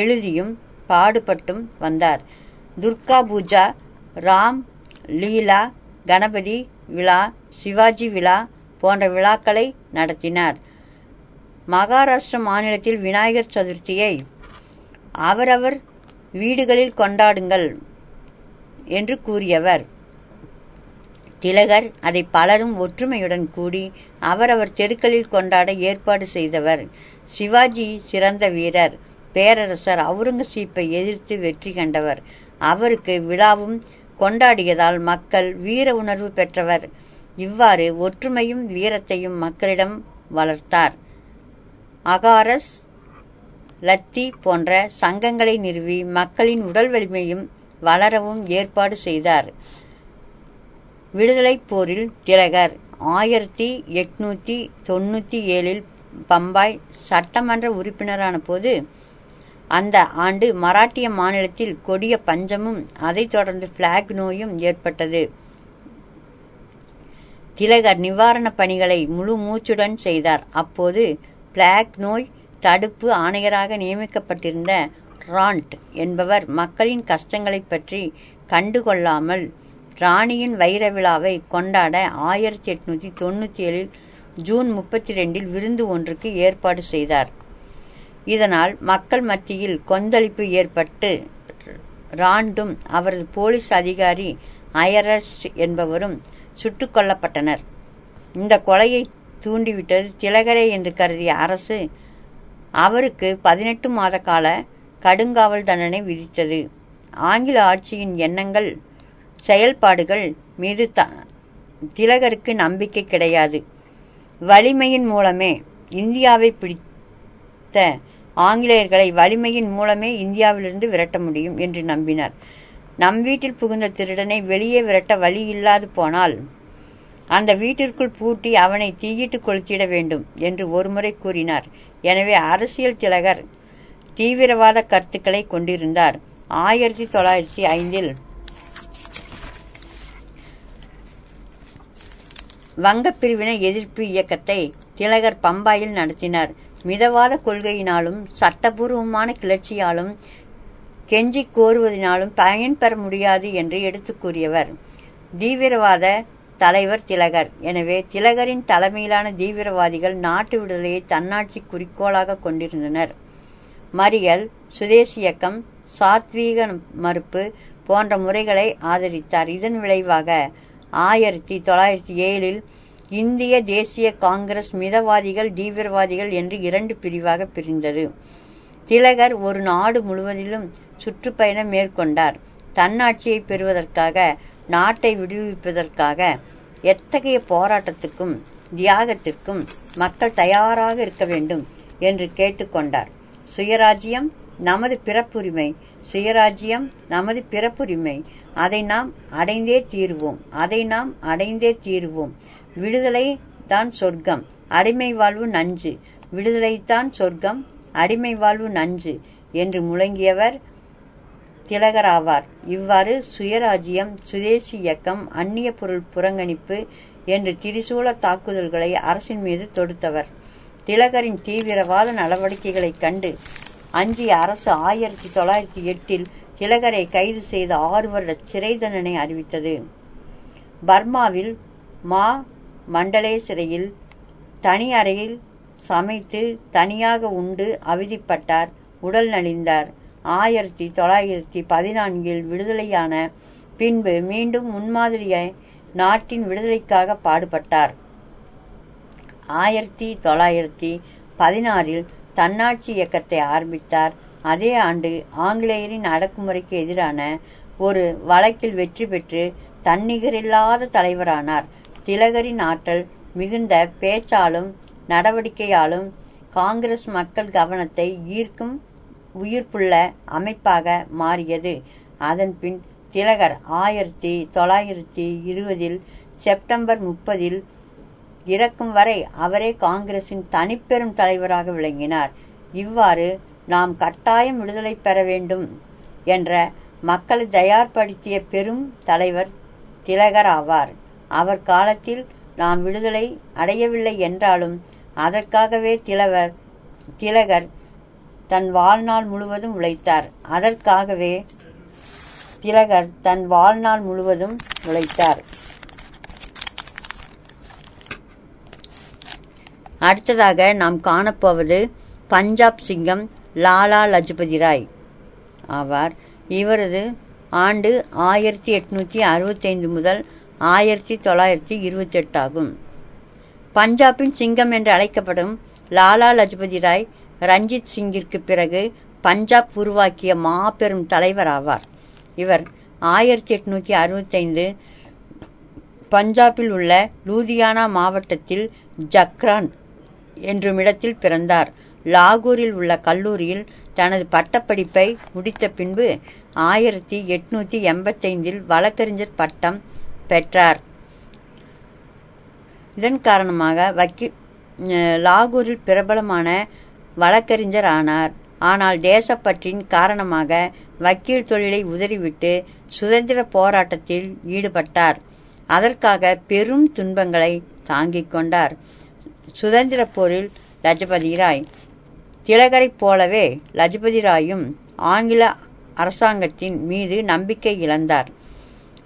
எழுதியும் பாடுபட்டும் வந்தார். துர்கா பூஜா, ராம் லீலா, கணபதி விழா, சிவாஜி விழா போன்ற விழாக்களை நடத்தினார். மகாராஷ்டிர மாநிலத்தில் விநாயகர் சதுர்த்தியை அவரவர் வீடுகளில் கொண்டாடுங்கள் என்று கூறியவர் திலகர். அதை பலரும் ஒற்றுமையுடன் கூடி அவரவர் தெருக்களில் கொண்டாட ஏற்பாடு செய்தவர். சிவாஜி சிறந்த வீரர். பேரரசர் அவுரங்கசீப்பை எதிர்த்து வெற்றி கண்டவர். அவருக்கு விழாவும் கொண்டாடியதால் மக்கள் வீர உணர்வு பெற்றவர். இவ்வாறு ஒற்றுமையும் வீரத்தையும் மக்களிடம் வளர்த்தார். அகாரஸ், லத்தி போன்ற சங்கங்களை நிறுவி மக்களின் உடல் வலிமையும் வளரவும் ஏற்பாடு செய்தார். விடுதலை போரில் திலகர் 1897 பம்பாய் சட்டமன்ற உறுப்பினரான போது அந்த ஆண்டு மராட்டிய மாநிலத்தில் கொடிய பஞ்சமும் அதைத் தொடர்ந்து பிளாக் நோயும் ஏற்பட்டது. திலகர் நிவாரண பணிகளை முழு மூச்சுடன் செய்தார். அப்போது பிளாக் நோய் தடுப்பு ஆணையராக நியமிக்கப்பட்டிருந்த ராண்ட் என்பவர் மக்களின் கஷ்டங்களை பற்றி கண்டுகொள்ளாமல் ராணியின் வைர விழாவை கொண்டாட 1897 ஜூன் 32 விருந்து ஒன்றுக்கு ஏற்பாடு செய்தார். இதனால் மக்கள் மத்தியில் கொந்தளிப்பு ஏற்பட்டு ராண்டும் அவரது போலீஸ் அதிகாரி ஐரஸ்ட் என்பவரும் சுட்டுக் கொல்லப்பட்டனர். இந்த கொலையை தூண்டிவிட்டது திலகரே என்று கருதிய அரசு அவருக்கு 18 மாத கால கடுங்காவல் தண்டனை விதித்தது. ஆங்கில ஆட்சியின் எண்ணங்கள், செயல்பாடுகள் மீது திலகருக்கு நம்பிக்கை கிடையாது. வலிமையின் மூலமே இந்தியாவை பிடித்த ஆங்கிலேயர்களை வலிமையின் மூலமே இந்தியாவிலிருந்து விரட்ட முடியும் என்று நம்பினார். நம் வீட்டில் புகுந்த திருடனை வெளியே விரட்ட வழி இல்லாது போனால் அந்த வீட்டிற்குள் பூட்டி அவனை தீயிட்டு கொளுத்திட வேண்டும் என்று ஒருமுறை கூறினார். எனவே அரசியல் திலகர் தீவிரவாத கருத்துக்களை கொண்டிருந்தார். 1905 வங்கப்பிரிவினை எதிர்ப்பு இயக்கத்தை திலகர் பம்பாயில் நடத்தினார். மிதவாத கொள்கையினாலும் சட்டபூர்வமான கிளர்ச்சியாலும் கெஞ்சி கோருவதனாலும் பயன் பெற முடியாது என்று எடுத்து கூறியவர் தீவிரவாத தலைவர் திலகர். எனவே திலகரின் தலைமையிலான தீவிரவாதிகள் நாட்டு விடுதலையை தன்னாட்சி குறிக்கோளாக கொண்டிருந்தனர். மறியல், சுதேசி இயக்கம், சாத்வீக மறுப்பு போன்ற முறைகளை ஆதரித்தார். இதன் விளைவாக 1907 இந்திய தேசிய காங்கிரஸ் மிதவாதிகள், தீவிரவாதிகள் என்று 2 பிரிவாக பிரிந்தது. திலகர் ஒரு நாடு முழுவதிலும் சுற்றுப்பயணம் மேற்கொண்டார். தன்னாட்சியை பெறுவதற்காக, நாட்டை விடுவிப்பதற்காக எத்தகைய போராட்டத்துக்கும் தியாகத்திற்கும் மக்கள் தயாராக இருக்க வேண்டும் என்று கேட்டுக்கொண்டார். சுயராஜ்யம் நமது பிறப்புரிமை, சுயராஜ்யம் நமது பிறப்புரிமை, அதை நாம் அடைந்தே தீருவோம், அதை நாம் அடைந்தே தீருவோம், விடுதலை தான் சொர்க்கம், அடிமை வாழ்வு நஞ்சு, விடுதலைதான் சொர்க்கம், அடிமை வாழ்வு நஞ்சு என்று முழங்கியவர் திலகராவார். இவ்வாறு சுயராஜ்யம், சுதேசி இயக்கம், அந்நிய பொருள் புறங்கணிப்பு என்று திரிசூல தாக்குதல்களை அரசின் மீது தொடுத்தவர். திலகரின் தீவிரவாத நடவடிக்கைகளை கண்டு அஞ்சிய அரசு 1908 திலகரை கைது செய்த 6 வருட சிறை தண்டனை அறிவித்தது. பர்மாவில் மா மண்டலே சிறையில் தனி அறையில் சமைத்து தனியாக உண்டு அவதிப்பட்டார். உடல் நலிந்தார். 1914 விடுதலையான பின்பு மீண்டும் முன்மாதிரியை நாட்டின் விடுதலைக்காக பாடுபட்டார். 1916 தன்னாட்சி இயக்கத்தை ஆரம்பித்தார். அதே ஆண்டு ஆங்கிலேயரின் அடக்குமுறைக்கு எதிரான ஒரு வழக்கில் வெற்றி பெற்று தன்னிகரில்லாத தலைவரானார். திலகரின் ஆற்றல் மிகுந்த பேச்சாலும் நடவடிக்கையாலும் காங்கிரஸ் மக்கள் கவனத்தை ஈர்க்கும் உயிர்ப்புள்ள அமைப்பாக மாறியது. அதன் பின் திலகர் 1920 செப்டம்பர் 30 இறக்கும் வரை அவரே காங்கிரசின் தனிப்பெரும் தலைவராக விளங்கினார். இவ்வாறு நாம் கட்டாயம் விடுதலை பெற வேண்டும் என்ற மக்களை தயார்படுத்திய பெரும் தலைவர் திலகர் ஆவார். அவர் காலத்தில் நாம் விடுதலை அடையவில்லை என்றாலும் அதற்காகவே திலகர் தன் வாழ்நாள் முழுவதும் உழைத்தார். அடுத்ததாக நாம் காணப்போவது பஞ்சாப் சிங்கம் லாலா லஜபதி ராய் ஆவார். இவரது ஆண்டு 1865 முதல் 1928 ஆகும். பஞ்சாபின் சிங்கம் என்று அழைக்கப்படும் லாலா லஜபதி ராய் ரஞ்சித் சிங்கிற்கு பிறகு பஞ்சாப் உருவாக்கிய மாபெரும் தலைவர் ஆவார். இவர் 1865 பஞ்சாபில் உள்ள லூதியானா மாவட்டத்தில் ஜக்ரான் என்றும் இடத்தில் பிறந்தார். லாகூரில் உள்ள கல்லூரியில் தனது பட்டப்படிப்பை முடித்த பின்பு 1885 வழக்கறிஞர் பட்டம் பெற்றார். இதன் காரணமாக லாகூரில் பிரபலமான வழக்கறிஞர் ஆனார். ஆனால் தேசப்பற்றின் காரணமாக வக்கீல் தொழிலை உதறிவிட்டு சுதந்திர போராட்டத்தில் ஈடுபட்டார். அதற்காக பெரும் துன்பங்களை தாங்கிக் கொண்டார். சுதந்திர போரில் லஜபதி ராய் திலகரைப் போலவே லஜபதி ராயும் ஆங்கில அரசாங்கத்தின் மீது நம்பிக்கை இழந்தார்.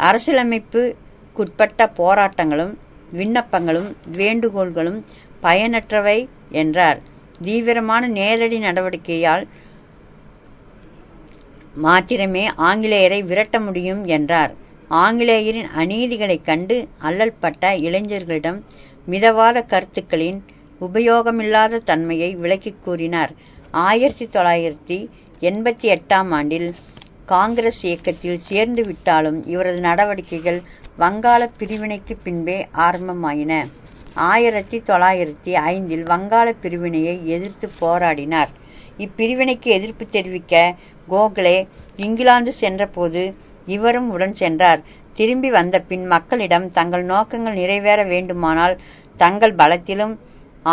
அரசியலமைப்புக்குட்பட்ட போராட்டங்களும் விண்ணப்பங்களும் வேண்டுகோள்களும் பயனற்றவை என்றார். தீவிரமான நேரடி நடவடிக்கையால் மாத்திரமே ஆங்கிலேயரை விரட்ட முடியும் என்றார். ஆங்கிலேயரின் அநீதிகளைக் கண்டு அல்லல்பட்ட இளைஞர்களிடம் மிதவாத கருத்துக்களின் உபயோகமில்லாத தன்மையை விளக்கி கூறினார். 1988 காங்கிரஸ் இயக்கத்தில் சேர்ந்து விட்டாலும் இவரது நடவடிக்கைகள் வங்காள பிரிவினைக்கு பின்பே ஆரம்பமாயின. 1905 வங்காள பிரிவினையை எதிர்த்து போராடினார். இப்பிரிவினைக்கு எதிர்ப்பு தெரிவிக்க கோகலே இங்கிலாந்து சென்றபோது இவரும் உடன் சென்றார். திரும்பி வந்த பின் மக்களிடம் தங்கள் நோக்கங்கள் நிறைவேற வேண்டுமானால் தங்கள் பலத்திலும்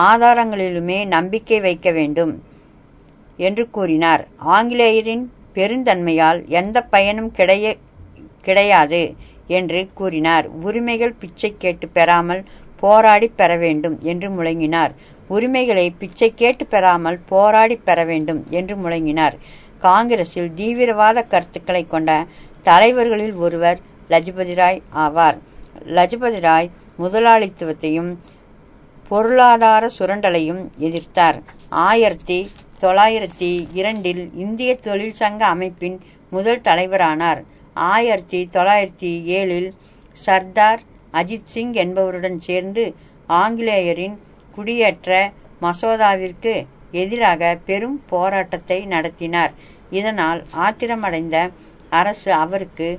ஆதாரங்களிலுமே நம்பிக்கை வைக்க வேண்டும் என்று கூறினார். ஆங்கிலேயரின் பெருந்தன்மையால் எந்த பயனும் கிடையாது என்று கூறினார். உரிமைகள் பிச்சை கேட்டு பெறாமல் போராடி பெற வேண்டும் என்று முழங்கினார். காங்கிரஸில் தீவிரவாத கருத்துக்களை கொண்ட தலைவர்களில் ஒருவர் லஜபதி ராய் ஆவார். லஜபதி ராய் முதலாளித்துவத்தையும் பொருளாதார சுரண்டலையும் எதிர்த்தார். 1902 இந்திய தொழிற்சங்க அமைப்பின் முதல் தலைவரானார். 1907 சர்தார் அஜித் சிங் என்பவருடன் சேர்ந்து ஆங்கிலேயரின் குடியேற்ற மசோதாவிற்கு எதிராக பெரும் போராட்டத்தை நடத்தினார். இதனால் ஆத்திரமடைந்த அரசு அவருக்கு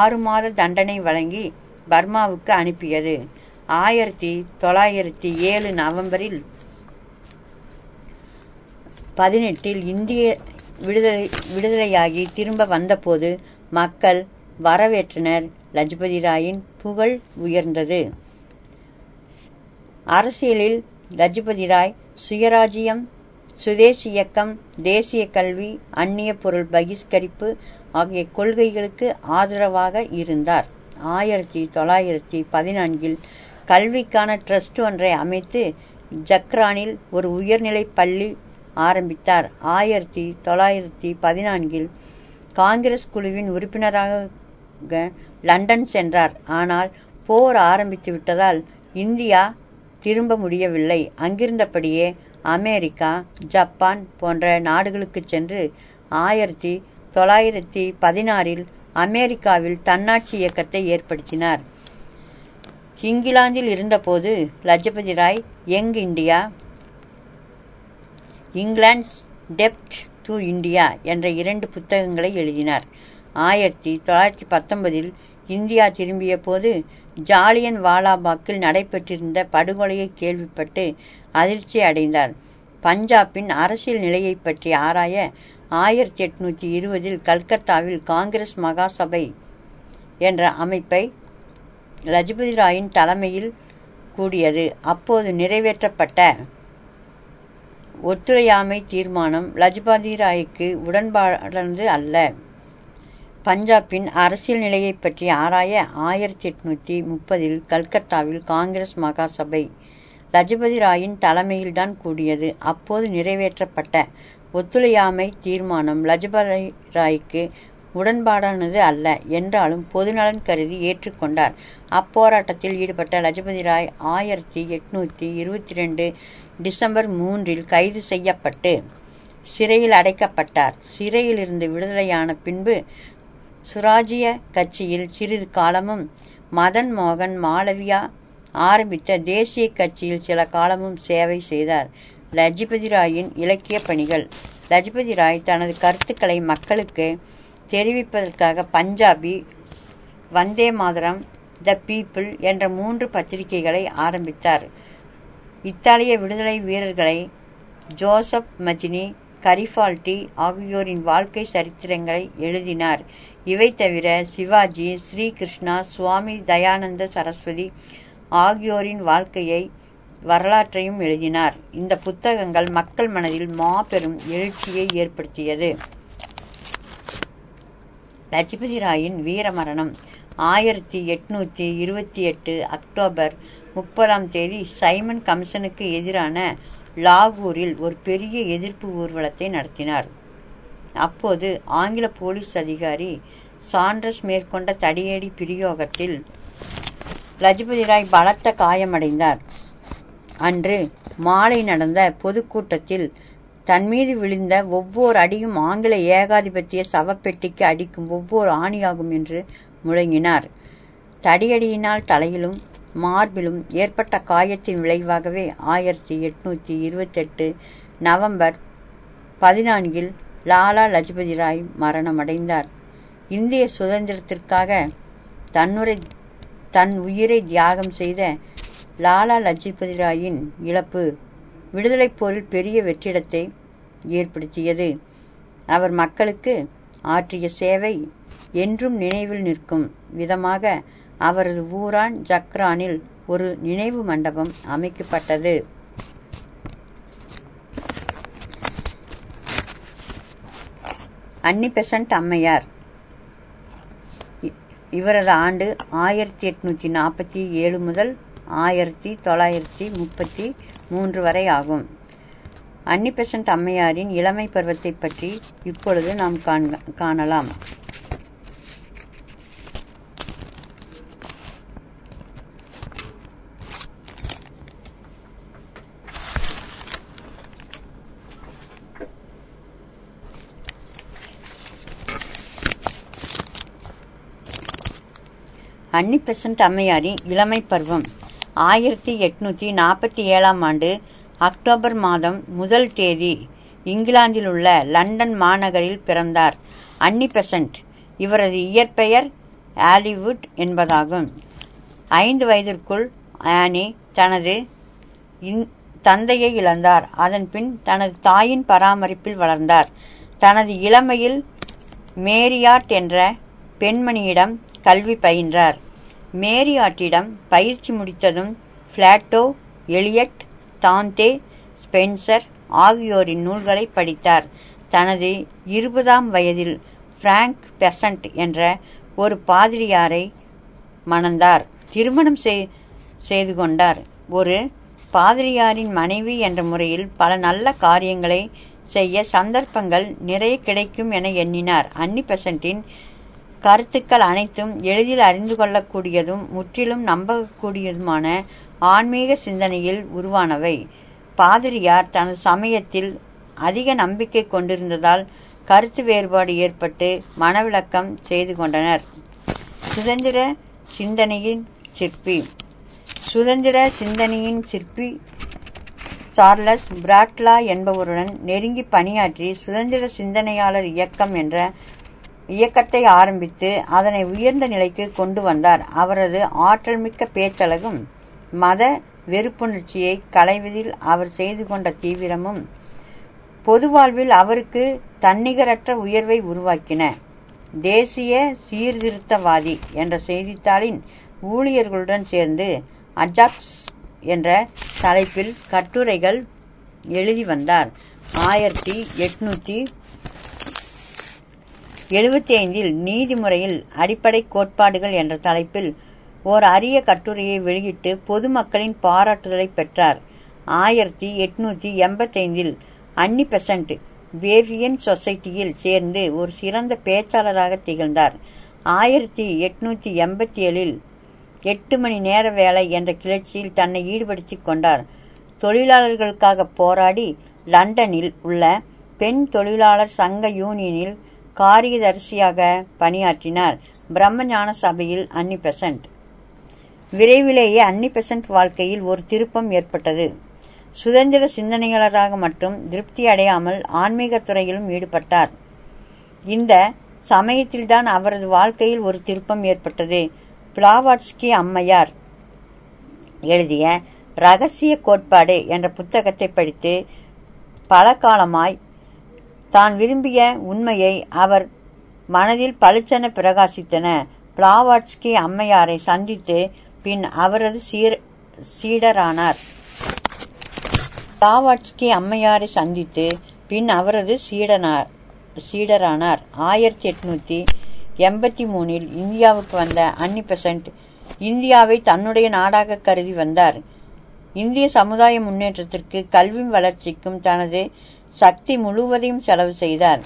6 மாத தண்டனை வழங்கி பர்மாவுக்கு அனுப்பியது. 1907 நவம்பரில் 18 இந்திய விடுதலையாகி திரும்ப வந்தபோது மக்கள் வரவேற்றனர். லஜபதி ராயின் புகழ் உயர்ந்தது. அரசியலில் லஜபதி ராய் சுயராஜ்யம், சுதேசி இயக்கம், தேசிய கல்வி, அந்நிய பொருள் பகிஷ்கரிப்பு ஆகிய கொள்கைகளுக்கு ஆதரவாக இருந்தார். 1914 கல்விக்கான டிரஸ்ட் ஒன்றை அமைத்து ஜக்ரானில் ஒரு உயர்நிலை பள்ளி ஆரம்பித்தார். 1914 காங்கிரஸ் குழுவின் உறுப்பினராக லண்டன் சென்றார். ஆனால் போர் ஆரம்பித்து விட்டதால் இந்தியா திரும்ப முடியவில்லை. அங்கிருந்தபடியே அமெரிக்கா, ஜப்பான் போன்ற நாடுகளுக்கு சென்று 1916 அமெரிக்காவில் தன்னாட்சி இயக்கத்தை ஏற்படுத்தினார். இங்கிலாந்தில் இருந்தபோது Lajpat Rai young India, England's டெப்ட் டு இந்தியா என்ற 2 புத்தகங்களை எழுதினார். 1919 இந்தியா திரும்பிய போது ஜாலியன் வாலாபாக்கில் நடைபெற்றிருந்த படுகொலையை கேள்விப்பட்டு அதிர்ச்சி அடைந்தார். பஞ்சாபின் அரசியல் நிலையை பற்றி ஆராய 1820 கல்கத்தாவில் காங்கிரஸ் மகாசபை என்ற அமைப்பை லஜபதி ராயின் தலைமையில் கூடியது. அப்போது நிறைவேற்றப்பட்ட ஒத்துழையாமை தீர்மானம் லஜபதி ராய்க்கு உடன்பாடானது அல்ல. பஞ்சாபின் அரசியல் நிலையை பற்றி ஆராய 1830 கல்கத்தாவில் காங்கிரஸ் மகாசபை லஜபதி ராயின் தலைமையில்தான் கூடியது. அப்போது நிறைவேற்றப்பட்ட ஒத்துழையாமை தீர்மானம் லஜபதி ராய்க்கு உடன்பாடானது அல்ல என்றாலும் பொதுநலன் கருதி ஏற்றுக்கொண்டார். அப்போராட்டத்தில் ஈடுபட்ட லஜபதி ராய் 1822 டிசம்பர் 3 கைது செய்யப்பட்டு சிறையில் அடைக்கப்பட்டார். சிறையிலிருந்து விடுதலையான பின்பு சுயராஜ்ய கட்சியில் சிறிது காலமும், மதன் மோகன் மாளவியா ஆரம்பித்த தேசிய கட்சியில் சில காலமும் சேவை செய்தார். லஜபதி ராயின் இலக்கிய பணிகள். லஜபதி ராய் தனது கருத்துக்களை மக்களுக்கு தெரிவிப்பதற்காக பஞ்சாபி, வந்தே மாதரம், த பீப்புள் என்ற 3 பத்திரிகைகளை ஆரம்பித்தார். இத்தாலிய விடுதலை வீரர்களை ஜோசப் மஜினி, கரிஃபால்டி ஆகியோரின் வாழ்க்கை சரித்திரங்களை எழுதினார். இவை தவிர சிவாஜி, ஸ்ரீ கிருஷ்ணா, சுவாமி தயானந்த சரஸ்வதி ஆகியோரின் வாழ்க்கையை வரலாற்றையும் எழுதினார். இந்த புத்தகங்கள் மக்கள் மனதில் மாபெரும் எழுச்சியை ஏற்படுத்தியது. லஜபதி ராயின் வீரமரணம். 1828 அக்டோபர் 30 சைமன் கமிஷனுக்கு எதிரான லாகூரில் ஒரு பெரிய எதிர்ப்பு ஊர்வலத்தை நடத்தினார். அப்போது ஆங்கில போலீஸ் அதிகாரி சாண்ட்ரஸ் மேற்கொண்ட தடியடி பிரயோகத்தில் லஜபதி ராய் பலத்த காயமடைந்தார். அன்று மாலை நடந்த பொதுக்கூட்டத்தில் தன்மீது விழுந்த ஒவ்வொரு அடியும் ஆங்கில ஏகாதிபத்திய சவப்பெட்டிக்கு அடிக்கும் ஒவ்வொரு ஆணியாகும் என்று முழங்கினார். தடியடியினால் தலையிலும் மார்பிலும் ஏற்பட்ட காயத்தின் விளைவாகவே 1828 நவம்பர் 14 லாலா லஜபதி ராய் மரணமடைந்தார். இந்திய சுதந்திரத்திற்காக தன் உயிரை தியாகம் செய்த லாலா லஜபதி ராயின் இழப்பு விடுதலை போரில் பெரிய வெற்றிடத்தை ஏற்படுத்தியது. அவர் மக்களுக்கு ஆற்றிய சேவை என்றும் நினைவில் நிற்கும் விதமாக அவரது ஊரான் ஜக்ரானில் ஒரு நினைவு மண்டபம் அமைக்கப்பட்டது. அன்னி பெசன்ட் அம்மையார். இவரது ஆண்டு 1847 முதல் 1933 வரை ஆகும். அன்னி பெசன்ட் அம்மையாரின் இளமை பருவத்தை பற்றி இப்பொழுது நாம் காணலாம். அன்னி பெசன்ட் அம்மையாரின் இளமை பருவம். 1847 அக்டோபர் 1 இங்கிலாந்தில் உள்ள லண்டன் மாநகரில் பிறந்தார் அன்னி பெசன்ட். இவரது இயற்பெயர் ஆலிவுட் என்பதாகும். 5 வயதிற்குள் ஆனி தனது தந்தையை இழந்தார். அதன் பின் தனது தாயின் பராமரிப்பில் வளர்ந்தார். தனது இளமையில் மேரியாட் என்ற பெண்மணியிடம் கல்வி பயின்றார். மேரியாட்டிடம் பயிற்சி முடித்ததும் பிளாட்டோ, எலியட், தாந்தே, ஸ்பென்சர் ஆகியோரின் நூல்களை படித்தார். தனது 20 வயதில் பிராங்க் பெசன்ட் என்ற ஒரு பாதிரியாரை மணந்தார். திருமணம் செய்து கொண்டார். ஒரு பாதிரியாரின் மனைவி என்ற முறையில் பல நல்ல காரியங்களை செய்ய சந்தர்ப்பங்கள் நிறைய கிடைக்கும் என எண்ணினார். அன்னி பெசன்ட்டின் கருத்துக்கள் அனைத்தும் எளிதில் அறிந்து கொள்ளக்கூடியதும் முற்றிலும் நம்பக்கூடியதுமான ஆன்மீக சிந்தனையில் உருவானவை. பாதிரியார் தனது சமயத்தில் அதிக நம்பிக்கை கொண்டிருந்ததால் கருத்து வேறுபாடு ஏற்பட்டு மனவிலக்கம் செய்து கொண்டனர். சுதந்திர சிந்தனையின் சிற்பி. சுதந்திர சிந்தனையின் சிற்பி சார்லஸ் பிராட்லா என்பவருடன் நெருங்கி பணியாற்றி சுதந்திர சிந்தனையாளர் இயக்கம் என்ற இயக்கத்தை ஆரம்பித்து அதனை உயர்ந்த நிலைக்கு கொண்டு வந்தார். அவரது ஆற்றல்மிக்க பேச்சழகும் மத வெறுப்புணர்ச்சியை களைவதில் அவர் செய்து கொண்ட தீவிரமும் பொது வாழ்வில் அவருக்கு தன்னிகரற்ற உயர்வை உருவாக்கின. தேசிய சீர்திருத்தவாதி என்ற செய்தித்தாளின் ஊழியர்களுடன் சேர்ந்து அஜாக்ஸ் என்ற தலைப்பில் கட்டுரைகள் எழுதி வந்தார். 1875 நீதிமுறையில் அடிப்படை கோட்பாடுகள் என்ற தலைப்பில் ஓர் அரிய கட்டுரையை வெளியிட்டு பொதுமக்களின் பாராட்டுதலை பெற்றார். 1885 அன்னி பெசன்ட் பேவியன் சொசைட்டியில் சேர்ந்து ஒரு சிறந்த பேச்சாளராக திகழ்ந்தார். 1887 8 மணி நேர வேலை என்ற கிளர்ச்சியில் தன்னை ஈடுபடுத்திக் கொண்டார். தொழிலாளர்களுக்காக போராடி லண்டனில் உள்ள பெண் தொழிலாளர் சங்க யூனியனில் காரியதரிசியாக பணியாற்றினார். பிரம்மஞான சபையில் அன்னி பெசன்ட். விரைவிலேயே அன்னி பெசன்ட் வாழ்க்கையில் ஒரு திருப்பம் ஏற்பட்டது. சுதந்திர சிந்தனையாளராக மட்டும் திருப்தி அடையாமல் ஆன்மீக துறையிலும் ஈடுபட்டார். இந்த சமயத்தில்தான் அவரது வாழ்க்கையில் ஒரு திருப்பம் ஏற்பட்டது. பிளாவட்ஸ்கி அம்மையார் எழுதிய ரகசிய கோட்பாடு என்ற புத்தகத்தை படித்து பல காலமாய் தான் விரும்பிய உண்மையை அவர் மனதில் பளிச்சென பிரகாசித்தன. பிளாவட்ஸ்கி அம்மையாரை சந்தித்து பின் அவரது சீடரானார். பாவர்டி அம்மையாரை சந்தித்து பின் அவரது சீடரானார். 1883 இந்தியாவுக்கு வந்த அன்னி பெசன்ட் இந்தியாவை தன்னுடைய நாடாக கருதி வந்தார். இந்திய சமுதாய முன்னேற்றத்திற்கு கல்வி வளர்ச்சிக்கும் தனது சக்தி முழுவதையும் செலவு செய்தார்.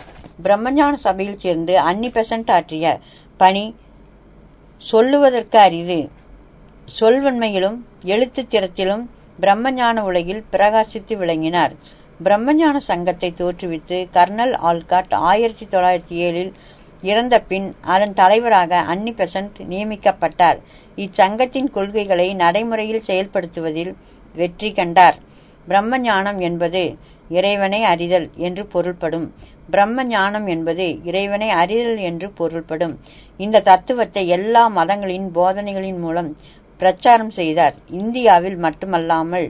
பிரம்மஞான சபையில் சேர்ந்து அன்னி பெசன்ட் ஆற்றிய பணி சொல்லுவதற்கு அரிது. சொல்வன்மையிலும் எழுத்து திறத்திலும் பிரம்மஞான உலகில் பிரகாசித்து விளங்கினார். பிரம்மஞான சங்கத்தை தோற்றுவித்து கர்னல் ஆல்காட் 1907 இறந்த பின் அதன் தலைவராக அன்னி பெசன்ட் நியமிக்கப்பட்டார். இச்சங்கத்தின் கொள்கைகளை நடைமுறையில் செயல்படுத்துவதில் வெற்றி கண்டார். பிரம்மஞானம் என்பது இறைவனை அறிதல் என்று பொருள்படும். பிரம்மஞானம் என்பது இறைவனை அறிதல் என்று பொருள்படும். இந்த தத்துவத்தை எல்லா மதங்களின் போதனைகளின் மூலம் பிரச்சாரம் செய்தார். இந்தியாவில் மட்டுமல்லாமல்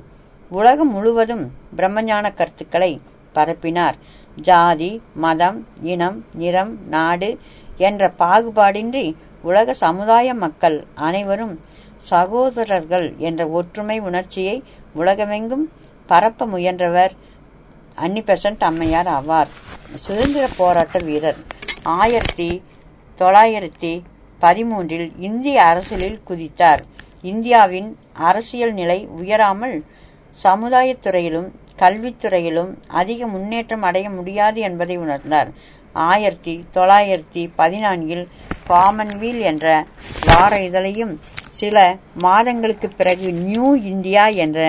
உலகம் முழுவதும் பிரம்மஞான கருத்துக்களை பரப்பினார். ஜாதி, மதம், இனம், நிறம், நாடு என்ற பாகுபாடின்றி உலக சமுதாய மக்கள் அனைவரும் சகோதரர்கள் என்ற ஒற்றுமை உணர்ச்சியை உலகமெங்கும் பரப்ப முயன்றவர் அன்னி பெசன்ட் அம்மையார் ஆவார். சுதந்திர போராட்ட வீரர். 1913 இந்திய அரசியலில் குதித்தார். இந்தியாவின் அரசியல் நிலை உயராமல் சமுதாயத்துறையிலும் கல்வித்துறையிலும் அதிக முன்னேற்றம் அடைய முடியாது என்பதை உணர்ந்தார். 1914 காமன்வெல்த் என்ற வார இதழையும் சில மாதங்களுக்கு பிறகு நியூ இந்தியா என்ற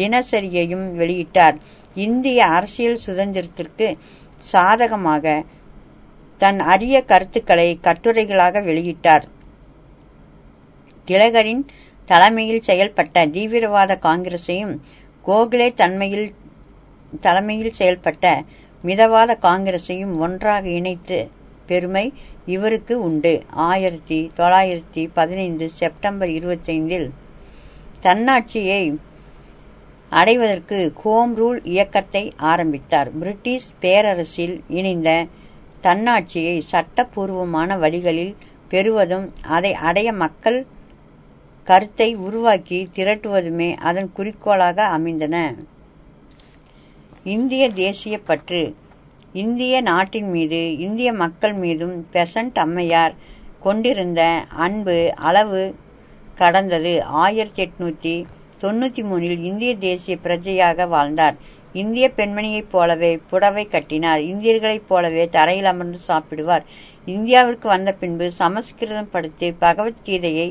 தினசரியையும் வெளியிட்டார். இந்திய அரசியல் சுதந்திரத்திற்கு சாதகமாக தன் அரிய கருத்துக்களை கட்டுரைகளாக வெளியிட்டார். திலகரின் தலைமையில் செயல்பட்ட தீவிரவாத காங்கிரஸையும் கோகலே தலைமையில் செயல்பட்ட மிதவாத காங்கிரஸையும் ஒன்றாக இணைத்து பெருமை இவருக்கு உண்டு. 1915 செப்டம்பர் 25 தன்னாட்சியை அடைவதற்கு ஹோம் ரூல் இயக்கத்தை ஆரம்பித்தார். பிரிட்டிஷ் பேரரசில் இணைந்த தன்னாட்சியை சட்டப்பூர்வமான வழிகளில் பெறுவதும் அதை அடைய மக்கள் கருத்தை உருவாக்கி திரட்டுவதுமே அதன் குறிக்கோளாக அமைந்தன. இந்திய தேசிய பற்று. இந்திய நாட்டின் மீது, இந்திய மக்கள் மீதும் பெசன்ட் அம்மையார் கொண்டிருந்த அன்பு அளவு கடந்தது. 1893 இந்திய தேசிய பிரஜையாக வாழ்ந்தார். இந்திய பெண்மணியைப் போலவே புடவை கட்டினார். இந்தியர்களைப் போலவே தரையில் அமர்ந்து சாப்பிடுவார். இந்தியாவிற்கு வந்த பின்பு சமஸ்கிருதம் படித்து பகவத்கீதையை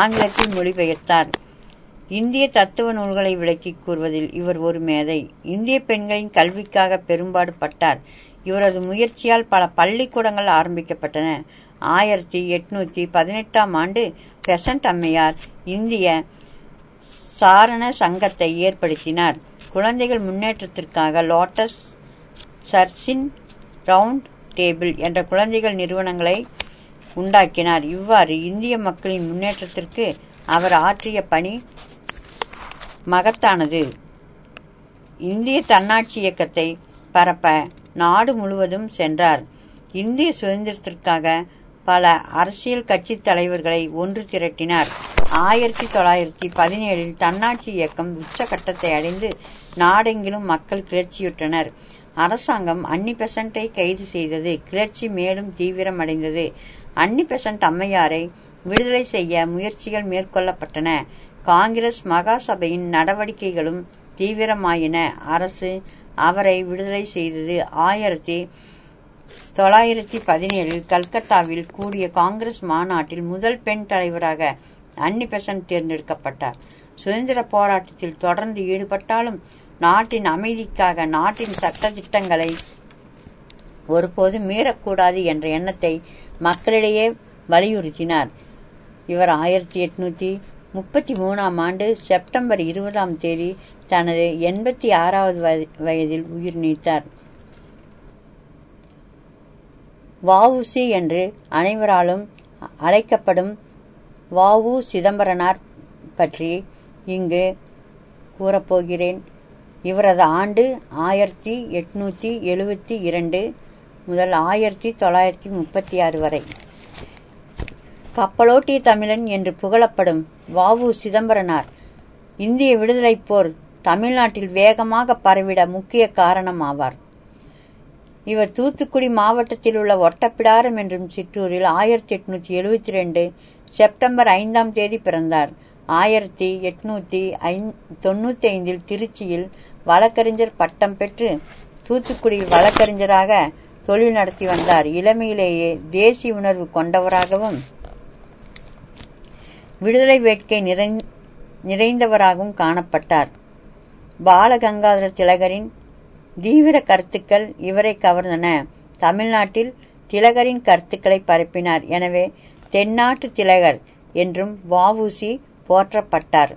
ஆங்கிலத்தில் மொழிபெயர்த்தார். இந்திய தத்துவ நூல்களை விளக்கி கூறுவதில் இவர் ஒரு மேதை. இந்திய பெண்களின் கல்விக்காக பெரும்பாடு பட்டார். இவரது முயற்சியால் பல பள்ளிக்கூடங்கள் ஆரம்பிக்கப்பட்டன. 1818 பெசன்ட் அம்மையார் இந்திய சாரண சங்கத்தை ஏற்படுத்தினார். குழந்தைகள் முன்னேற்றத்திற்காக லோட்டஸ், சர்ச்சின், ரவுண்ட் டேபிள் என்ற குழந்தைகள் நிறுவனங்களை உண்டாக்கினார். இவ்வாறு இந்திய மக்களின் முன்னேற்றத்திற்கு அவர் ஆற்றிய பணி மகத்தானது. இந்திய தன்னாட்சி இயக்கத்தை பரப்ப நாடு முழுவதும் சென்றார். இந்திய சுதந்திரத்திற்காக பல அரசியல் கட்சி தலைவர்களை ஒன்று திரட்டினார். 1917 தன்னாட்சி இயக்கம் உச்சகட்டத்தை அடைந்து நாடெங்கிலும் மக்கள் கிளர்ச்சியுற்றனர். அரசாங்கம் அன்னி பெசன்ட்டை கைது செய்தது. கிளர்ச்சி மேலும் தீவிரமடைந்தது. அன்னி பெசன்ட் அம்மையாரை விடுதலை செய்ய முயற்சிகள் மேற்கொள்ளப்பட்டன. காங்கிரஸ் மகாசபையின் நடவடிக்கைகளும் தீவிரமாயின. அரசு அவரை விடுதலை செய்தது. 1917 கல்கத்தாவில் கூடிய காங்கிரஸ் மாநாட்டில் முதல் பெண் தலைவராக அன்னி பெசன்ட் தேர்ந்தெடுக்கப்பட்டார். சுதந்திர போராட்டத்தில் தொடர்ந்து ஈடுபட்டாலும் நாட்டின் அமைதிக்காக நாட்டின் சட்ட திட்டங்களை ஒருபோது மீறக்கூடாது என்ற எண்ணத்தை மக்களிடையே வலியுறுத்தினார். இவர் 1833 செப்டம்பர் 20 தனது 86வது வயதில் உயிர் நீத்தார். வஉசி என்று அனைவராலும் அழைக்கப்படும் வவு சிதம்பரனார் பற்றி இங்கு கூறப்போகிறேன். இவரது ஆண்டு 1872 முதல் 1936 வரை. கப்பலோட்டிய தமிழன் என்று புகழப்படும் வவு சிதம்பரனார் இந்திய விடுதலை போர் தமிழ்நாட்டில் வேகமாக பரவிட முக்கிய காரணம் ஆவார். இவர் தூத்துக்குடி மாவட்டத்தில் உள்ள ஒட்டப்பிடாரம் என்றும் சிற்றூரில் 1872 செப்டம்பர் 5 பிறந்தார். 1895 திருச்சியில் வழக்கறிஞர் பட்டம் பெற்று தூத்துக்குடியில் வழக்கறிஞராக தொழில் நடத்தி வந்தார். இளமையிலேயே தேசிய உணர்வு கொண்டவராகவும் விடுதலை வேட்கை நிறைந்தவராகவும் காணப்பட்டார். பாலகங்காதர திலகரின் தீவிர கருத்துக்கள் இவரை கவர்ந்தன. தமிழ்நாட்டில் திலகரின் கருத்துக்களை பரப்பினார். எனவே தென்னாட்டு திலகர் என்றும் வஉசி போற்றப்பட்டார்.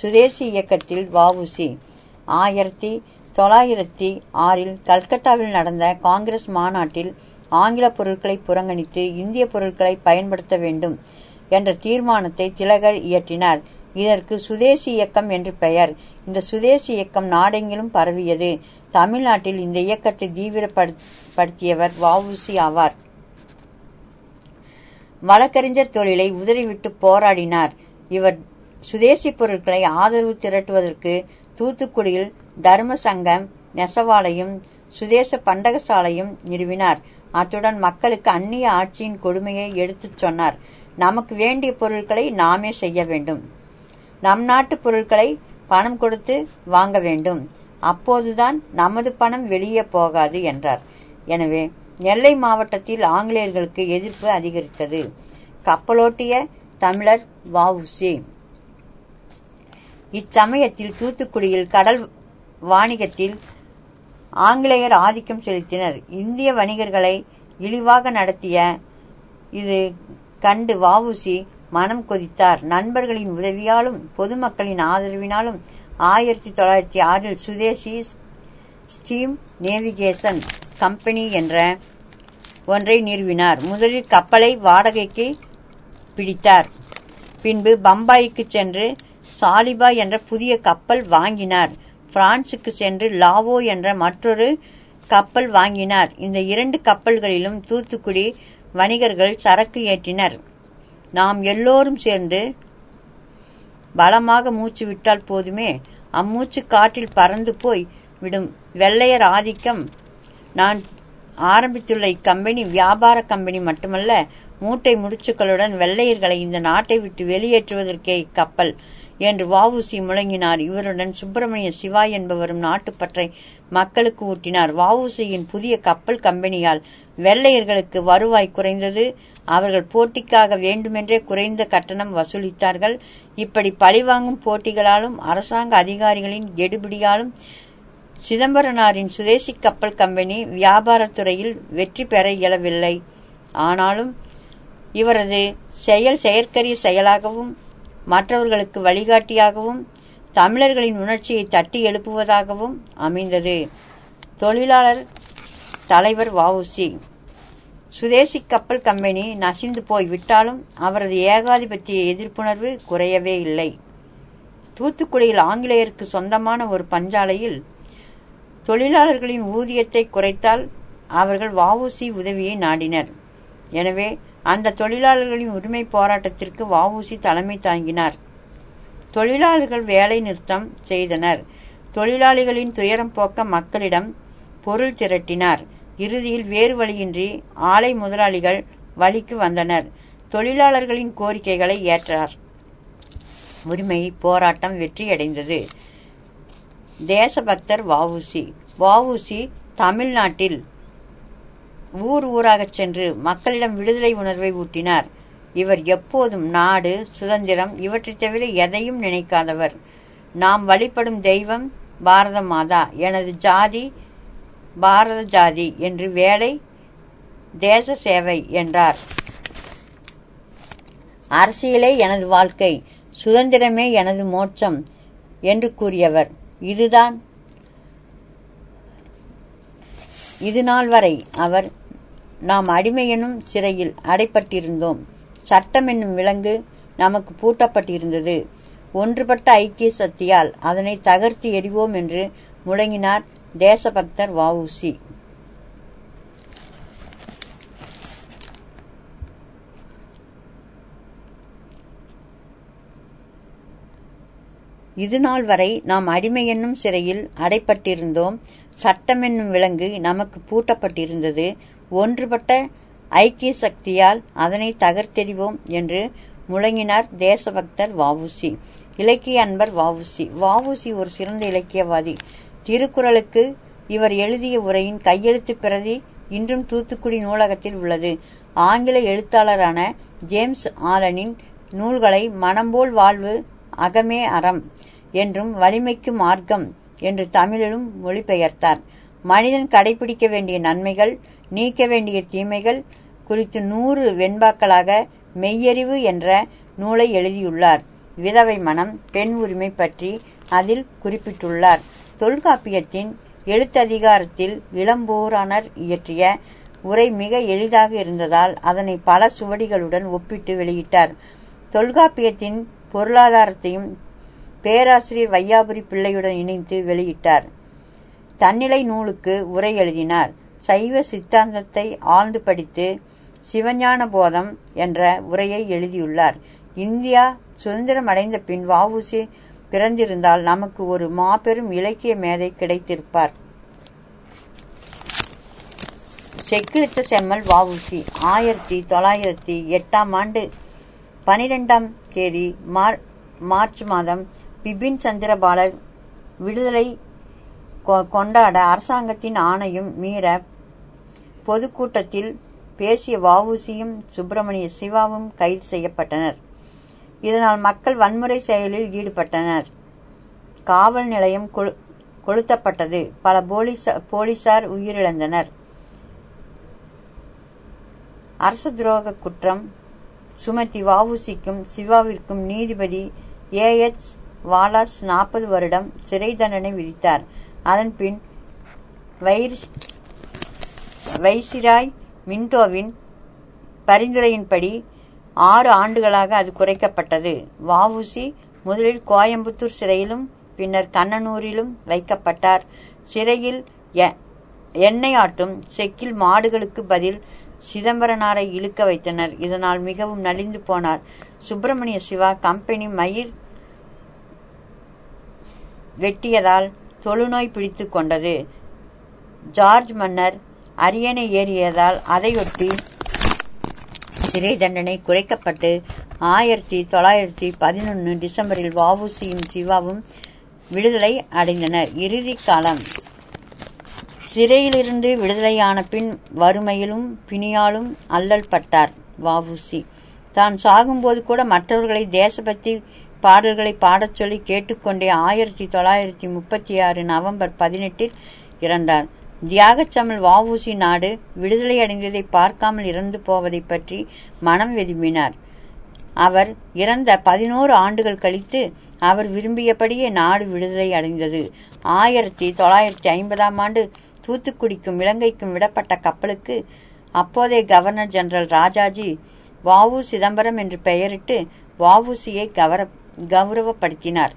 சுதேசி இயக்கத்தில் வஉசி 1906 கல்கத்தாவில் நடந்த காங்கிரஸ் மாநாட்டில் ஆங்கில பொருட்களை புறங்கணித்து இந்திய பொருட்களை பயன்படுத்த வேண்டும் என்ற தீர்மானத்தை திலகர் இயற்றினார். இதற்கு சுதேசி இயக்கம் என்று பெயர். இந்த சுதேசி இயக்கம் நாடெங்கிலும் பரவியது. தமிழ்நாட்டில் இந்த இயக்கத்தை தீவிரப்படுத்தியவர் வஉசி ஆவார். வழக்கறிஞர் தொழிலை உதறிவிட்டு போராடினார். இவர் சுதேசி பொருட்களை ஆதரவு திரட்டுவதற்கு தூத்துக்குடியில் தர்ம சங்கம், நெசவாலையும் சுதேச பண்டகசாலையும் நிறுவினார். அத்துடன் மக்களுக்கு அந்நிய ஆட்சியின் கொடுமையை எடுத்துச் சொன்னார். நமக்கு வேண்டிய பொருட்களை நாமே செய்ய வேண்டும். நம் நாட்டு பொருட்களை பணம் கொடுத்து வாங்க வேண்டும். அப்போதுதான் நமது பணம் வெளியே போகாது என்றார். எனவே நெல்லை மாவட்டத்தில் ஆங்கிலேயர்களுக்கு எதிர்ப்பு அதிகரித்தது. கப்பலோட்டிய தமிழர் வஉசி. இச்சமயத்தில் தூத்துக்குடியில் கடல் வாணிகத்தில் ஆங்கிலேயர் ஆதிக்கம் செலுத்தினர். இந்திய வணிகர்களை இழிவாக நடத்திய இது கண்டு வஉசி மனம் கொதித்தார். நண்பர்களின் உதவியாலும் பொதுமக்களின் ஆதரவினாலும் 1906 சுதேசி ஸ்டீம் நேவிகேஷன் கம்பெனி என்ற ஒன்றை நிறுவினார். முதலில் கப்பலை வாடகைக்கு பிடித்தார். பின்பு பம்பாய்க்கு சென்று சாலிபா என்ற புதிய கப்பல் வாங்கினார். பிரான்சுக்கு சென்று லாவோ என்ற மற்றொரு கப்பல் வாங்கினார். இந்த 2 கப்பல்களிலும் தூத்துக்குடி வணிகர்கள் சரக்கு ஏற்றினர். நாம் எல்லோரும் சேர்ந்து பலமாக மூச்சு விட்டால் போதுமே, அம்மூச்சு காற்றில் பறந்து போய் விடும். வெள்ளையர் ஆதிக்கம் நான் ஆரம்பித்துள்ள இக்கம்பெனி வியாபார கம்பெனி மட்டுமல்ல, மூட்டை முடிச்சுக்களுடன் வெள்ளையர்களை இந்த நாட்டை விட்டு வெளியேற்றுவதற்கே இக்கப்பல் என்று வஉசி முழங்கினார். இவருடன் சுப்பிரமணிய சிவா என்பவரும் நாட்டுப்பற்றை மக்களுக்கு ஊட்டினார். வஉசியின் புதிய கப்பல் கம்பெனியால் வெள்ளையர்களுக்கு வருவாய் குறைந்தது. அவர்கள் போட்டிக்காக வேண்டுமென்றே குறைந்த கட்டணம் வசூலித்தார்கள். இப்படி பழிவாங்கும் போட்டிகளாலும் அரசாங்க அதிகாரிகளின் கெடுபிடியாலும் சிதம்பரனாரின் சுதேசி கப்பல் கம்பெனி வியாபாரத்துறையில் வெற்றி பெற இயலவில்லை. ஆனாலும் இவரது செயல் செயற்கரிய செயலாகவும் மற்றவர்களுக்கு வழிகாட்டியாகவும் தமிழர்களின் உணர்ச்சியை தட்டி எழுப்புவதாகவும் அமைந்தது. தொழிலாளர் தலைவர் வஉசி. சுதேசி கப்பல் கம்பெனி நசிந்து போய்விட்டாலும் அவரது ஏகாதிபத்திய எதிர்ப்புணர்வு குறையவே இல்லை. தூத்துக்குடியில் ஆங்கிலேயருக்கு சொந்தமான ஒரு பஞ்சாலையில் தொழிலாளர்களின் ஊதியத்தை குறைத்தால் அவர்கள் வஉசி உதவியை நாடினர். எனவே அந்த தொழிலாளர்களின் உரிமை போராட்டத்திற்கு வஉசி தலைமை தாங்கினார். தொழிலாளர்கள் வேலை நிறுத்தம் செய்தனர். தொழிலாளிகளின் துயரம் போக்க மக்களிடம் பொருள் திரட்டினார். இறுதியில் வேறு வழியின்றி ஆலை முதலாளிகள் வழிக்கு வந்தனர். தொழிலாளர்களின் கோரிக்கைகளை ஏற்றார். உரிமை போராட்டம் வெற்றியடைந்தது. தேசபக்தர் வஉசி. வஉசி தமிழ்நாட்டில் ஊர் ஊராக சென்று மக்களிடம் விடுதலை உணர்வை ஊட்டினார். இவர் எப்போதும் நாடு, சுதந்திரம் இவற்றை தவிர எதையும் நினைக்காதவர். நாம் வழிபடும் தெய்வம் பாரத மாதா, எனது ஜாதி பாரத ஜாதி என்று வேலை தேச சேவை என்றார். அரசியலே எனது வாழ்க்கை, சுதந்திரமே எனது மோட்சம் என்று கூறியவர். இது நாள் வரை அவர் நாம் அடிமை எனும் சிறையில் அடைப்பட்டிருந்தோம். சட்டம் என்னும் விலங்கு நமக்கு பூட்டப்பட்டிருந்தது. ஒன்றுபட்ட ஐக்கிய சக்தியால் அதனை தகர்த்து எறிவோம் என்று முழங்கினார் தேசபக்தர் வஉசி. இதுநாள் வரை நாம் அடிமை என்னும் சிறையில் அடைப்பட்டிருந்தோம். சட்டம் என்னும் விலங்கு நமக்கு பூட்டப்பட்டிருந்தது. ஒன்றுபட்ட ஐக்கிய சக்தியால் அதனை தகர்த்தெறிவோம் என்று முழங்கினார் தேசபக்தர் வஉசி. இலக்கிய அன்பர் வஉசி. வஉசி ஒரு சிறந்த இலக்கியவாதி. திருக்குறளுக்கு இவர் எழுதிய உரையின் கையெழுத்து பிரதி இன்றும் தூத்துக்குடி நூலகத்தில் உள்ளது. ஆங்கில எழுத்தாளரான ஜேம்ஸ் ஆலனின் நூல்களை மனம்போல் வாழ்வு, அகமே அறம் என்றும் வலிமைக்கு மார்க்கம் என்று தமிழிலும் மொழிபெயர்த்தார். மனிதன் கடைபிடிக்க வேண்டிய நன்மைகள், நீக்க வேண்டிய தீமைகள் குறித்து 100 வெண்பாக்களாக மெய்யறிவு என்ற நூலை எழுதியுள்ளார். விதவை மனம், பெண் உரிமை பற்றி அதில் குறிப்பிட்டுள்ளார். தொல்காப்பியத்தின் எழுத்ததிகாரத்தில் இளம்பூரானர் இயற்றிய உரை மிக எளிதாக இருந்ததால் அதனை பல சுவடிகளுடன் ஒப்பிட்டு வெளியிட்டார். தொல்காப்பியத்தின் பொருளாதாரத்தையும் பேராசிரியர் வையாபுரி பிள்ளையுடன் இணைத்து வெளியிட்டார். தன்னிலை நூலுக்கு உரை எழுதினார். சைவ சித்தாந்தத்தை ஆழ்ந்து படித்து சிவஞான போதம் என்ற உரையை எழுதியுள்ளார். இந்தியா சுதந்திரம் அடைந்த பின் வஉசி பிறந்திருந்தால் நமக்கு ஒரு மாபெரும் இலக்கிய மேதை கிடைத்திருப்பார். செக்கிழுத்த செம்மல் வஉசி 1908 12 மார்ச் மாதம் பிபின் சந்திரபாலர் விடுதலை கொண்டாட அரசாங்கத்தின் ஆணையும் மீற பொதுக்கூட்டத்தில் பேசிய வஉசியும் சுப்பிரமணிய சிவாவும் கைது செய்யப்பட்டனர். இதனால் மக்கள் வன்முறை செயலில் ஈடுபட்டனர். காவல் நிலையம் கொளுத்தப்பட்டது. பல போலீசார் உயிரிழந்தனர். அரசு துரோக குற்றம் சுமத்தி வஉசிக்கும் சிவாவிற்கும் நீதிபதி A.H. வாலாஸ் 40 வருடம் சிறை தண்டனை விதித்தார். அதன்பின் வைசிராய் மின்டோவின் பரிந்துரையின்படி 6 ஆண்டுகளாக அது குறைக்கப்பட்டது. வஉசி முதலில் கோயம்புத்தூர் சிறையிலும் பின்னர் கண்ணனூரிலும் வைக்கப்பட்டார். சிறையில் எண்ணெய் ஆட்டும் செக்கில் மாடுகளுக்கு பதில் சிதம்பரனாரை இழுக்க வைத்தனர். இதனால் மிகவும் நலிந்து போனார். சுப்பிரமணிய சிவா கம்பெனி மயிர் வெட்டியதால் தொழுநோய் பிடித்து கொண்டது. ஜார்ஜ் மன்னர் அரியணை ஏறியதால் அதையொட்டி சிறை தண்டனை குறைக்கப்பட்டு 1911 டிசம்பரில் வஉசியும் சிவாவும் விடுதலை அடைந்தனர். இறுதி காலம். சிறையிலிருந்து விடுதலையான பின் வறுமையிலும் பிணியாலும் அல்லல் பட்டார் வஉசி. தான் சாகும்போது கூட மற்றவர்களை தேசபக்தி பாடல்களை பாடச் சொல்லி கேட்டுக்கொண்டே 1936 நவம்பர் 18 இறந்தார். தியாகச்சமல் வஉசி நாடு விடுதலை அடைந்ததை பார்க்காமல் இறந்து போவதை பற்றி மனம் வெதும்பினார். அவர் இறந்த 11 ஆண்டுகள் கழித்து அவர் விரும்பியபடியே நாடு விடுதலை அடைந்தது. 1950 தூத்துக்குடிக்கும் இலங்கைக்கும் விடப்பட்ட கப்பலுக்கு அப்போதைய கவர்னர் ஜெனரல் ராஜாஜி வவு சிதம்பரம் என்று பெயரிட்டு வவுசியை கௌரவப்படுத்தினார்.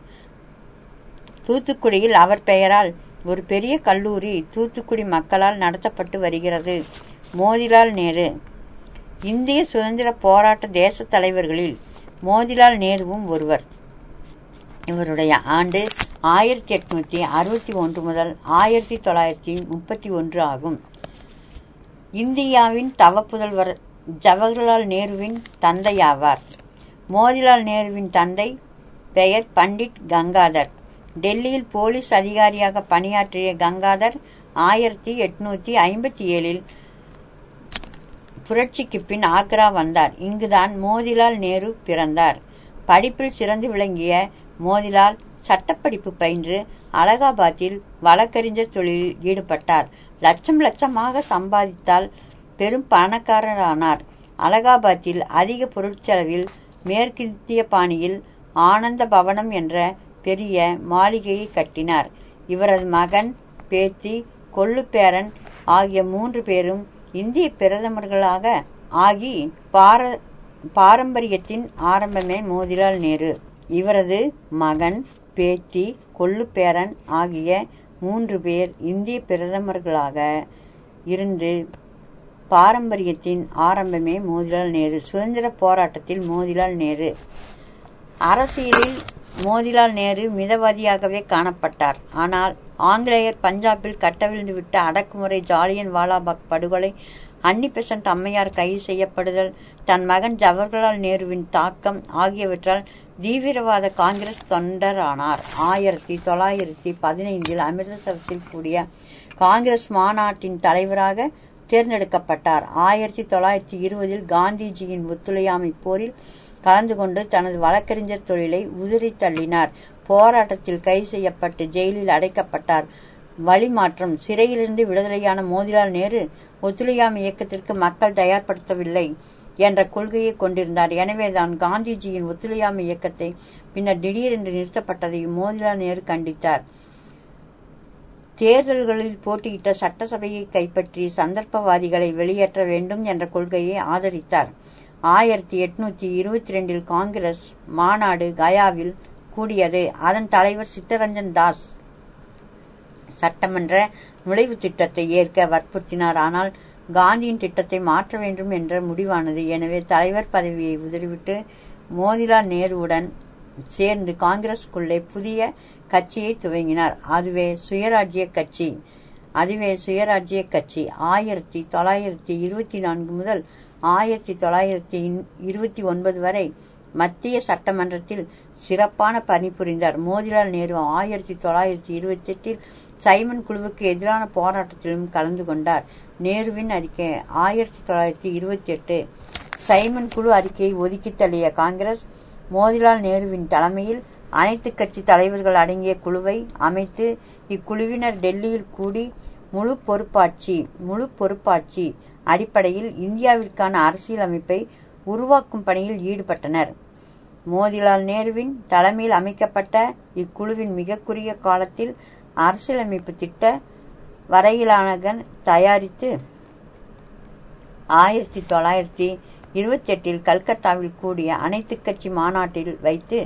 தூத்துக்குடியில் அவர் பெயரால் ஒரு பெரிய கல்லூரி தூத்துக்குடி மக்களால் நடத்தப்பட்டு வருகிறது. மோதிலால் நேரு. இந்திய சுதந்திர போராட்ட தேச தலைவர்களில் மோதிலால் நேருவும் ஒருவர். இவருடைய ஆண்டு 1861 முதல் 1931 ஆகும். இந்தியாவின் தவப்புதல்வர் ஜவஹர்லால் நேருவின் தந்தையாவார். மோதிலால் நேருவின் தந்தை பெயர் பண்டிட் கங்காதர். டெல்லியில் போலீஸ் அதிகாரியாக பணியாற்றிய கங்காதர் 1857 புரட்சிக்கு பின் ஆக்ரா வந்தார். இங்குதான் மோதிலால் நேரு பிறந்தார். படிப்பில் சிறந்து விளங்கிய மோதிலால் சட்டப்படிப்பு பயின்று அலகாபாத்தில் வழக்கறிஞர் தொழிலில் ஈடுபட்டார். லட்சமாக சம்பாதித்தால் பெரும் பணக்காரரானார். அலகாபாத்தில் அதிக பொருட்செலவில் மேற்கிந்திய பாணியில் ஆனந்த பவனம் என்ற பெரிய மாளிகையை கட்டினார். இவரது மகன், பேத்தி, கொள்ளுப்பேரன் ஆகிய 3 பேரும் இந்திய பிரதமர்களாக ஆகி பாரம்பரியத்தின் ஆரம்பமே மோதிலால் நேரு. இவரது மகன், பேத்தி, கொள்ளுப்பேரன் ஆகிய 3 பேர் இந்திய பிரதமர்களாக இருந்து பாரம்பரியத்தின் ஆரம்பமே மோதிலால் நேரு. சுதந்திர போராட்டத்தில் மோதிலால் நேரு. அரசியலில் மோதிலால் நேரு மிதவாதியாகவே காணப்பட்டார். ஆனால் ஆங்கிலேயர் பஞ்சாபில் கட்டவிழ்ந்து விட்ட அடக்குமுறை, ஜாலியன் வாலாபாக் படுகொலை, அன்னி பெசன்ட் அம்மையார் கைது செய்யப்படுதல், தன் மகன் ஜவஹர்லால் நேருவின் தாக்கம் ஆகியவற்றால் தீவிரவாத காங்கிரஸ் தொண்டரானார். 1915 அமிர்தசரஸில் கூடிய காங்கிரஸ் மாநாட்டின் தலைவராக தேர்ந்தெடுக்கப்பட்டார். 1920 காந்திஜியின் ஒத்துழையாமை போரில் கலந்து கொண்டு தனது வழக்கறிஞர் தொழிலை உதிரி தள்ளினார். போராட்டத்தில் கைது செய்யப்பட்டு ஜெயிலில் அடைக்கப்பட்டார். வழிமாற்றம். சிறையிலிருந்து விடுதலையான மோதிலால் நேரு ஒத்துழையாமை இயக்கத்திற்கு மக்கள் தயார்படுத்தவில்லை என்ற கொள்கையை கொண்டிருந்தார். எனவேதான் காந்திஜியின் ஒத்துழையாமை இயக்கத்தை பின்னர் திடீரென்று நிறுத்தப்பட்டதை மோதிலால் நேரு கண்டித்தார். தேர்தல்களில் போட்டியிட்ட சட்டசபையை கைப்பற்றி சந்தர்ப்பவாதிகளை வெளியேற்ற வேண்டும் என்ற கொள்கையை ஆதரித்தார். 1822 காங்கிரஸ் மாநாடு கயாவில் கூடியது. அதன் தலைவர் சித்தரஞ்சன் தாஸ் சட்டமன்ற நுழைவு திட்டத்தை ஏற்க வற்புறுத்தினார். ஆனால் காந்தியின் திட்டத்தை மாற்ற வேண்டும் என்ற முடிவானது. எனவே தலைவர் பதவியை உதறிவிட்டு மோதிலால் நேருவுடன் சேர்ந்து காங்கிரஸுக்குள்ளே புதிய கட்சியை துவங்கினார். அதுவே சுயராஜ்ய கட்சி 1924 முதல் 1929 வரை மத்திய சட்டமன்றத்தில் சிறப்பான பணிபுரிந்தார். மோதிலால் நேரு 1928 சைமன் குழுவுக்கு எதிரான போராட்டத்திலும் கலந்து கொண்டார். நேருவின் அறிக்கை 1928 சைமன் குழு அறிக்கையை ஒதுக்கி தள்ளிய காங்கிரஸ் மோதிலால் நேருவின் தலைமையில் அனைத்து கட்சி தலைவர்கள் அடங்கிய குழுவை அமைத்து இக்குழுவினர் டெல்லியில் கூடி முழு பொறுப்பாட்சி அடிப்படையில் இந்தியாவிற்கான அரசியல் அமைப்பை உருவாக்கும் பணியில் ஈடுபட்டனர். மோதிலால் நேருவின் தலைமையில் அமைக்கப்பட்ட இக்குழுவின் மிக குறுகிய காலத்தில் அரசியலமைப்பு திட்ட வரையிலான தயாரித்து 1928 கல்கத்தாவில் கூடிய அனைத்து கட்சி மாநாட்டில் வைத்து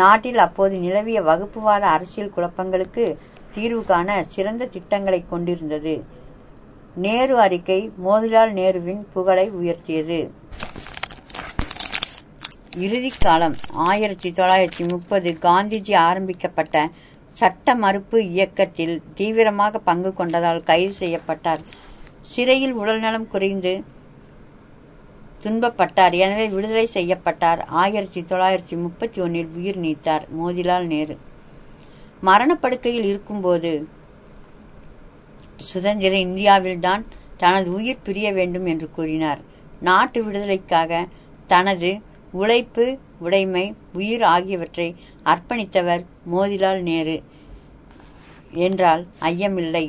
நாட்டில் அப்போது நிலவிய வகுப்புவாத அரசியல் குழப்பங்களுக்கு தீர்வு காண சிறந்த திட்டங்களை கொண்டிருந்தது. நேரு அறிக்கை மோதிலால் நேருவின் புகழை உயர்த்தியது. இறுதிக்காலம். 1930 காந்திஜி ஆரம்பிக்கப்பட்ட சட்ட மறுப்பு இயக்கத்தில் தீவிரமாக பங்கு கொண்டதால் கைது செய்யப்பட்டார். சிறையில் உடல்நலம் குறைந்து துன்பப்பட்டார். எனவே விடுதலை செய்யப்பட்டார். 1931 உயிர் நீத்தார் மோதிலால் நேரு. மரணப்படுக்கையில் இருக்கும்போது சுதந்திர இந்தியாவில்தான் தனது உயிர் பிரிய வேண்டும் என்று கூறினார். நாட்டு விடுதலைக்காக தனது உழைப்பு, உடைமை, உயிர் ஆகியவற்றை அர்ப்பணித்தவர் மோதிலால் நேரு என்றால் ஐயமில்லை.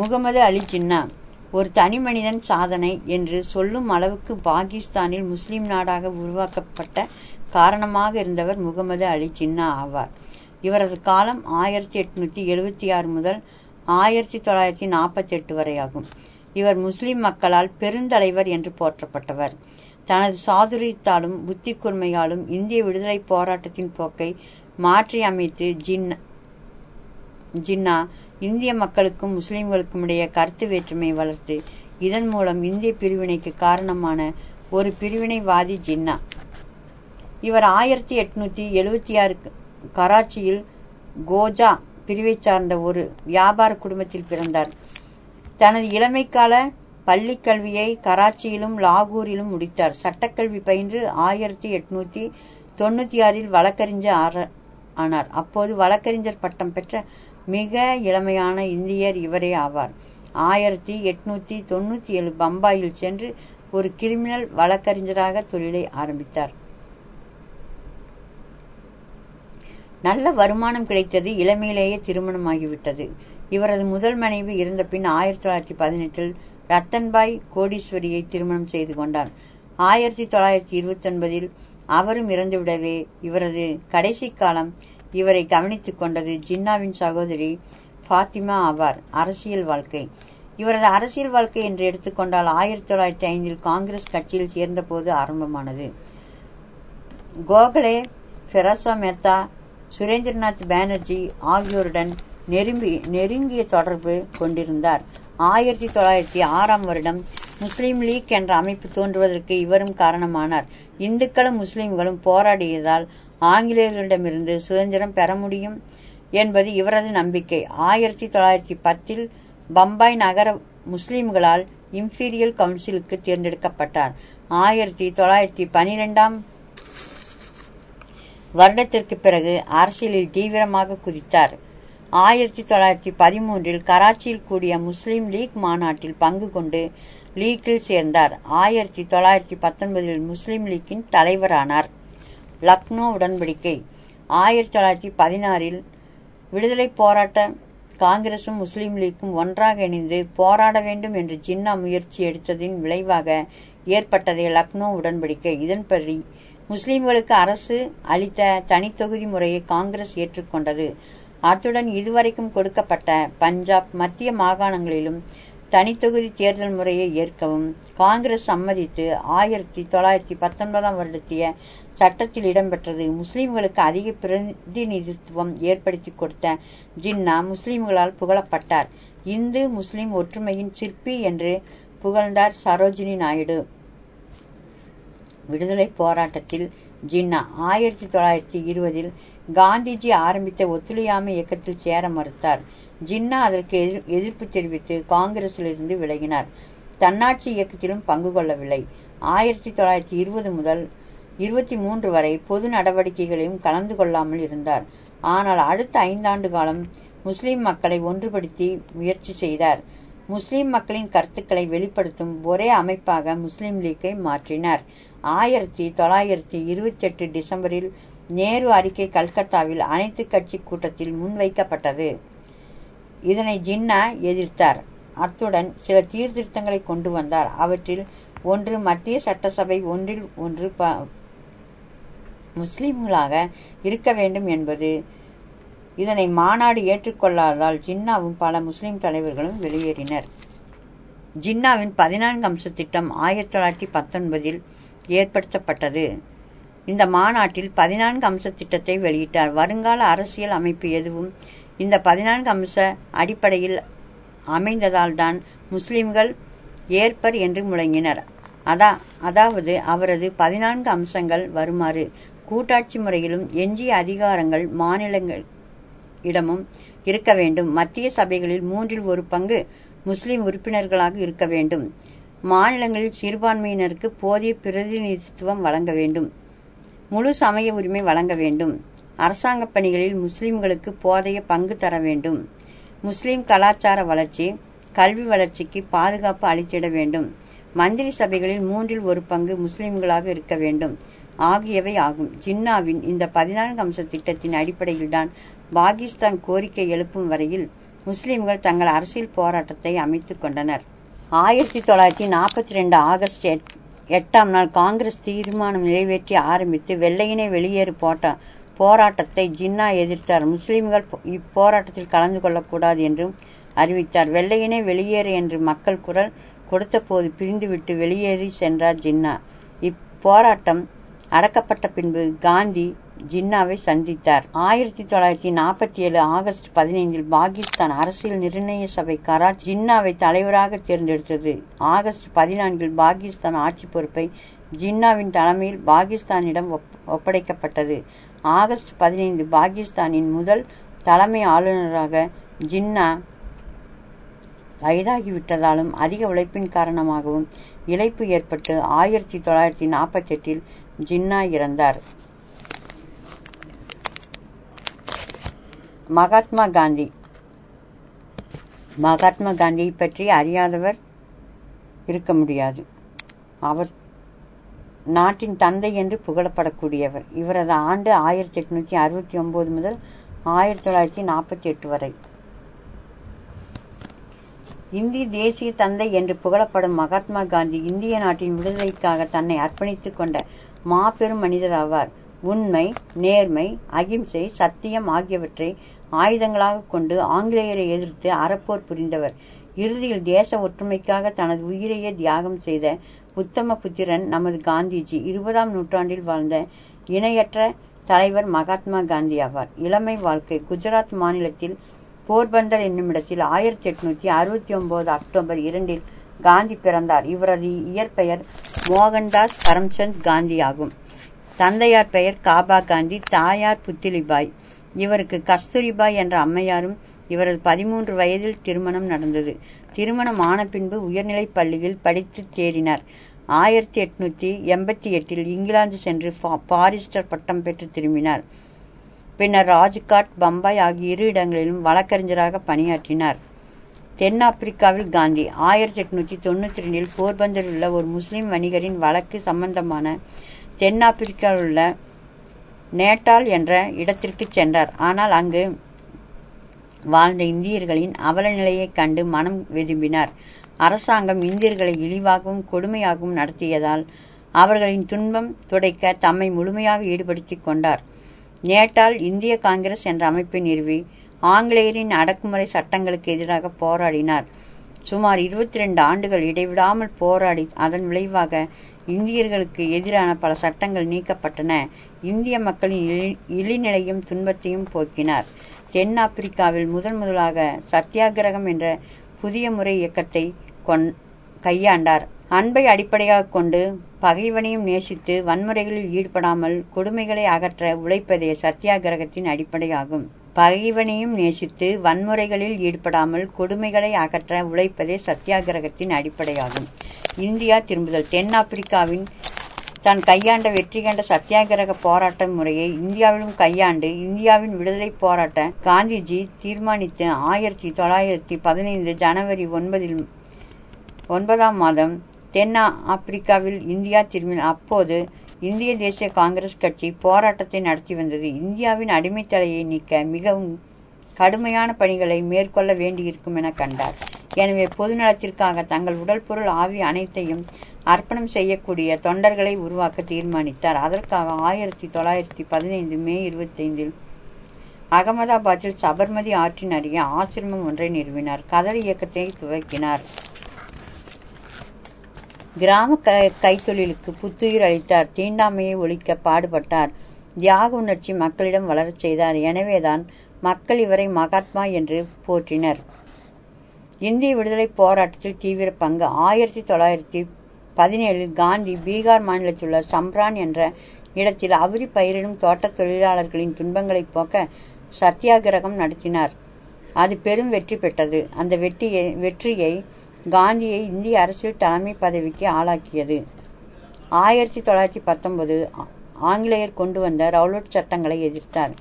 முகமது அலி ஜின்னா ஒரு தனி மனிதன் சாதனை என்று சொல்லும் அளவுக்கு பாகிஸ்தானில் முஸ்லிம் நாடாக உருவாக்கப்பட்ட காரணமாக இருந்தவர் முகமது அலி ஜின்னா ஆவார். இவரது காலம் 1876 முதல் 1948 வரை ஆகும். இவர் முஸ்லிம் மக்களால் பெருந்தலைவர் என்று போற்றப்பட்டவர். தனது சாதுரியத்தாலும் புத்தி கூர்மையாலும் இந்திய விடுதலை போராட்டத்தின் போக்கை மாற்றி அமைத்து ஜின்னா இந்திய மக்களுக்கும் முஸ்லிம்களுக்கும் இடையே கருத்து வேற்றுமை வளர்த்து இதன் மூலம் இந்திய பிரிவினைக்கு காரணமான ஒரு பிரிவினைவாதி ஜின்னா. இவர் 1876 கராச்சியில் கோஜா பிரிவை சார்ந்த ஒரு வியாபார குடும்பத்தில் பிறந்தார். தனது இளமைக்கால பள்ளி கல்வியை கராச்சியிலும் லாகூரிலும் முடித்தார். சட்டக்கல்வி பயின்று 1896 வழக்கறிஞர் ஆனார். அப்போது வழக்கறிஞர் பட்டம் பெற்ற மிக இளமையான இந்தியர் இவரே ஆவார். 1897 பம்பாயில் சென்று ஒரு கிரிமினல் வழக்கறிஞராக தொழிலை ஆரம்பித்தார். நல்ல வருமானம் கிடைத்தது. இளமையிலேயே திருமணமாகிவிட்டது. இவரது முதல் மனைவி இறந்த பின் 1918 ரத்தன்பாய் கோடீஸ்வரியை திருமணம் செய்து கொண்டார். 1929 அவரும் இறந்துவிடவே இவரது கடைசி காலம் இவரை கவனித்துக் கொண்டது ஜின்னாவின் சகோதரி ஃபாத்திமா ஆவார். அரசியல் வாழ்க்கை. இவரது அரசியல் வாழ்க்கை என்று எடுத்துக்கொண்டால் 1905 காங்கிரஸ் கட்சியில் சேர்ந்த போது ஆரம்பமானது. கோகலே, புரோசா மெத்தா, சுரேந்திரநாத் பானர்ஜி ஆகியோருடன் நெருங்கிய தொடர்பு கொண்டிருந்தார். 1906 வருடம் முஸ்லீம் லீக் என்ற அமைப்பு தோன்றுவதற்கு இவரும் காரணமானார். இந்துக்களும் முஸ்லிம்களும் போராடியதால் ஆங்கிலேயர்களிடமிருந்து சுதந்திரம் பெற முடியும் என்பது இவரது நம்பிக்கை. 1910 பம்பாய் நகர முஸ்லிம்களால் இம்பீரியல் கவுன்சிலுக்கு தேர்ந்தெடுக்கப்பட்டார். 1912 வருடத்திற்கு பிறகு அரசியலில் தீவிரமாக குதித்தார். 1913 கராச்சியில் கூடிய முஸ்லீம் லீக் மாநாட்டில் பங்கு கொண்டு லீக்கில் சேர்ந்தார். 1919 முஸ்லீம் லீக்கின் தலைவரானார். லக்னோ உடன்படிக்கை. 1916 விடுதலை போராட்ட காங்கிரசும் முஸ்லீம் லீக்கும் ஒன்றாக இணைந்து போராட வேண்டும் என்று ஜின்னா முயற்சி எடுத்ததின் விளைவாக ஏற்பட்டதே லக்னோ உடன்படிக்கை. இதன்படி முஸ்லீம்களுக்கு அரசு அளித்த தனித்தொகுதி முறையை காங்கிரஸ் ஏற்றுக்கொண்டது. அத்துடன் இதுவரைக்கும் கொடுக்கப்பட்ட பஞ்சாப் மத்திய மாகாணங்களிலும் தனித்தொகுதி தேர்தல் முறையை ஏற்கவும் காங்கிரஸ் சம்மதித்து 1919 வருடத்திய சட்டத்தில் இடம்பெற்றது. முஸ்லிம்களுக்கு அதிக பிரதிநிதித்துவம் ஏற்படுத்தி கொடுத்த ஜின்னா முஸ்லிம்களால் புகழப்பட்டார். இந்து முஸ்லிம் ஒற்றுமையின் சிற்பி என்று புகழ்ந்தார் சரோஜினி நாயுடு. விடுதலை போராட்டத்தில் ஜின்னா 1920 காந்திஜி ஆரம்பித்த ஒத்துழையாமை இயக்கத்தில் சேர மறுத்தார். ஜின்னா அதற்கு எதிர்ப்பு தெரிவித்து காங்கிரசிலிருந்து விலகினார். தன்னாட்சி இயக்கத்திலும் பங்கு கொள்ளவில்லை. 1920 முதல் 23 வரை பொது நடவடிக்கைகளையும் கலந்து கொள்ளாமல் இருந்தார். ஆனால் அடுத்த 5 ஆண்டு காலம் முஸ்லிம் மக்களை ஒன்றுபடுத்தி முயற்சி செய்தார். முஸ்லிம் மக்களின் கருத்துக்களை வெளிப்படுத்தும் ஒரே அமைப்பாக முஸ்லிம் லீக்கை மாற்றினார். 1928 டிசம்பரில் நேரு அறிக்கை கல்கத்தாவில் அனைத்து கட்சி கூட்டத்தில் முன்வைக்கப்பட்டது. இதனை ஜின்னா எதிர்த்தார். அத்துடன் சில சீர்திருத்தங்களை கொண்டு வந்தார். அவற்றில் ஒன்று, மத்திய சட்டசபை ஒன்றில் ஒன்று முஸ்லிம்களாக இருக்க வேண்டும் என்பது. இதனை மாநாடு ஏற்றுக்கொள்ளாததால் ஜின்னாவும் பல முஸ்லிம் தலைவர்களும் வெளியேறினர். ஜின்னாவின் 14 அம்ச திட்டம் 1919 ஏற்படுத்தப்பட்டது. இந்த மாநாட்டில் 14 அம்ச திட்டத்தை வெளியிட்டார். வருங்கால அரசியல் அமைப்பு எதுவும் இந்த 14 அம்ச அடிப்படையில் அமைந்ததால் தான் முஸ்லிம்கள் ஏற்பர் என்று முழங்கினர். அதாவது அவரது 14 அம்சங்கள் வருமாறு: கூட்டாட்சி முறையிலும் எஞ்சிய அதிகாரங்கள் மாநிலங்களிடமும் இருக்க வேண்டும். மத்திய சபைகளில் 3/4 முஸ்லிம் உறுப்பினர்களாக இருக்க வேண்டும். மாநிலங்களில் சிறுபான்மையினருக்கு போதிய பிரதிநிதித்துவம் வழங்க வேண்டும். முழு சமய உரிமை வழங்க வேண்டும். அரசாங்க பணிகளில் முஸ்லிம்களுக்கு போதிய பங்கு தர வேண்டும். முஸ்லிம் கலாச்சார வளர்ச்சி, கல்வி வளர்ச்சிக்கு பாதுகாப்பு அளித்திட வேண்டும். மந்திரி சபைகளில் 3/4 முஸ்லிம்களாக இருக்க வேண்டும். ஆகியவை ஆகும். ஜின்னாவின் இந்த 14 அம்ச திட்டத்தின் அடிப்படையில் தான் பாகிஸ்தான் கோரிக்கை எழுப்பும் வரையில் முஸ்லிம்கள் தங்கள் அரசியல் போராட்டத்தை அமைத்து கொண்டனர். 1942 ஆகஸ்ட் 8ஆம் நாள் காங்கிரஸ் தீர்மானம் நிறைவேற்றி ஆரம்பித்து வெள்ளையினை வெளியேறு போராட்டத்தை ஜின்னா எதிர்த்தார். முஸ்லிம்கள் இப்போராட்டத்தில் கலந்து கொள்ளக்கூடாது என்றும் அறிவித்தார். வெள்ளையினை வெளியேறு என்று மக்கள் குரல் கொடுத்த போது பிரிந்துவிட்டு வெளியேறி சென்றார் ஜின்னா. இப்போராட்டம் அடக்கப்பட்ட பின்பு காந்தி ஜின்னாவை சந்தித்தார். 1947 ஆகஸ்ட் 15 பாகிஸ்தான் அரசியல் நிர்ணய சபை கராச்சி ஜின்னாவை தலைவராக தேர்ந்தெடுத்தது. ஆகஸ்ட் 14 பாகிஸ்தான் ஆட்சி பொறுப்பை ஜின்னாவின் தலைமையில் பாகிஸ்தானிடம் ஒப்படைக்கப்பட்டது. ஆகஸ்ட் 15 பாகிஸ்தானின் முதல் தலைமை ஆளுநராக ஜின்னா வயதாகிவிட்டதாலும் அதிக உழைப்பின் காரணமாகவும் இழப்பு ஏற்பட்டு 1948 ஜின்னா இறந்தார். மகாத்மா காந்தியை பற்றி அறியாதவர் இருக்க முடியாது. அவர் நாட்டின் தந்தை என்று புகழப்படக்கூடியவர். இவரது ஆண்டு 1869 முதல் 1948 வரை. இந்திய தேசிய தந்தை என்று புகழப்படும் மகாத்மா காந்தி இந்திய நாட்டின் விடுதலைக்காக தன்னை அர்ப்பணித்துக் கொண்ட மாபெரும் மனிதராவார். உண்மை, நேர்மை, அகிம்சை, சத்தியம் ஆகியவற்றை ஆயுதங்களாக கொண்டு ஆங்கிலேயரை எதிர்த்து அறப்போர் புரிந்தவர். இறுதியில் தேச ஒற்றுமைக்காக தனது உயிரையே தியாகம் செய்த உத்தம புத்திரன் நமது காந்திஜி. 20ஆம் நூற்றாண்டில் வாழ்ந்த இணையற்ற தலைவர் மகாத்மா காந்தி ஆவார். இளமை வாழ்க்கை. குஜராத் மாநிலத்தில் போர்பந்தர் என்னுமிடத்தில் 1869 அக்டோபர் 2 காந்தி பிறந்தார். இவரது இயற்பெயர் மோகன்தாஸ் கரம்சந்த் காந்தி ஆகும். தந்தையார் பெயர் காபா காந்தி, தாயார் புத்திலிபாய். இவருக்கு கஸ்தூரிபாய் என்ற அம்மையாரும். இவரது 13 வயதில் திருமணம் நடந்தது. திருமணம் ஆன பின்பு உயர்நிலைப் பள்ளியில் படித்து தேறினார். 1888 இங்கிலாந்து சென்று பாரிஸ்டர் பட்டம் பெற்று திரும்பினார். பின்னர் ராஜ்காட், பம்பாய் ஆகிய இரு இடங்களிலும் வழக்கறிஞராக பணியாற்றினார். தென்னாப்பிரிக்காவில் காந்தி 1892 போர்பந்தரில் உள்ள ஒரு முஸ்லிம் வணிகரின் வழக்கு சம்பந்தமான தென்னாப்பிரிக்காவில் உள்ள நேட்டால் என்ற இடத்திற்கு சென்றார். ஆனால் அங்கு வாழ்ந்த இந்தியர்களின் அவல நிலையை கண்டு மனம் வெதும்பினார். அரசாங்கம் இந்தியர்களை இழிவாகவும் கொடுமையாகவும் நடத்தியதால் அவர்களின் துன்பம் துடைக்க தம்மை முழுமையாக ஈடுபடுத்தி கொண்டார். நேட்டால் இந்திய காங்கிரஸ் என்ற அமைப்பை நிறுவி ஆங்கிலேயரின் அடக்குமுறை சட்டங்களுக்கு எதிராக போராடினார். சுமார் 22 ஆண்டுகள் இடைவிடாமல் போராடி அதன் விளைவாக இந்தியர்களுக்கு எதிரான பல சட்டங்கள் நீக்கப்பட்டன. இந்திய மக்களின் இழிநிலையும் துன்பத்தையும் போக்கினார். தென்னாப்பிரிக்காவில் முதலாக சத்தியாகிரகம் என்ற புதிய முறை இயக்கத்தை கையாண்டார். அன்பை அடிப்படையாக கொண்டு பகைவனையும் நேசித்து வன்முறைகளில் ஈடுபடாமல் கொடுமைகளை அகற்ற உழைப்பதே சத்தியாகிரகத்தின் அடிப்படையாகும். இந்தியா திரும்புதல். தென்னாப்பிரிக்காவின் தான் கையாண்ட வெற்றி கண்ட சத்தியாகிரக போராட்ட முறையை இந்தியாவிலும் கையாண்டு இந்தியாவின் விடுதலை போராட்ட காந்திஜி தீர்மானித்து 1915 ஜனவரி 9 தென்னாப்பிரிக்காவில் இந்தியா திரும்பின. அப்போது இந்திய தேசிய காங்கிரஸ் கட்சி போராட்டத்தை நடத்தி வந்தது. இந்தியாவின் அடிமைத்தலையை நீக்க மிகவும் கடுமையான பணிகளை மேற்கொள்ள வேண்டியிருக்கும் என கண்டார். எனவே பொதுநலத்திற்காக தங்கள் உடல் பொருள் ஆவி அனைத்தையும் அர்ப்பணம் செய்யக்கூடிய தொண்டர்களை உருவாக்க தீர்மானித்தார். அதற்காக 1915 மே 25 அகமதாபாத்தில் சபர்மதி ஆற்றின் அருகே ஆசிரமம் ஒன்றை நிறுவினார். கதர் இயக்கத்தை துவக்கினார். கிராம கைத்தொழிலுக்கு புத்துயிர் அளித்தார். தீண்டாமையை ஒழிக்க பாடுபட்டார். தியாக உணர்ச்சி மக்களிடம் வளரச் செய்தார். எனவேதான் மக்கள் இவரை மகாத்மா என்று போற்றினர். இந்திய விடுதலை போராட்டத்தில் தீவிர பங்கு. 1917 காந்தி பீகார் மாநிலத்தில் உள்ள சம்ரான் என்ற இடத்தில் அவரி பயிரிடும் தோட்ட தொழிலாளர்களின் துன்பங்களை போக்க சத்தியாகிரகம் நடத்தினார். அது பெரும் வெற்றி பெற்றது. அந்த வெற்றியை காந்தியை இந்திய அரசியல் தலைமை பதவிக்கு ஆளாக்கியது. 1919 ஆங்கிலேயர் கொண்டு வந்த ரவுலட் சட்டங்களை எதிர்த்தார்.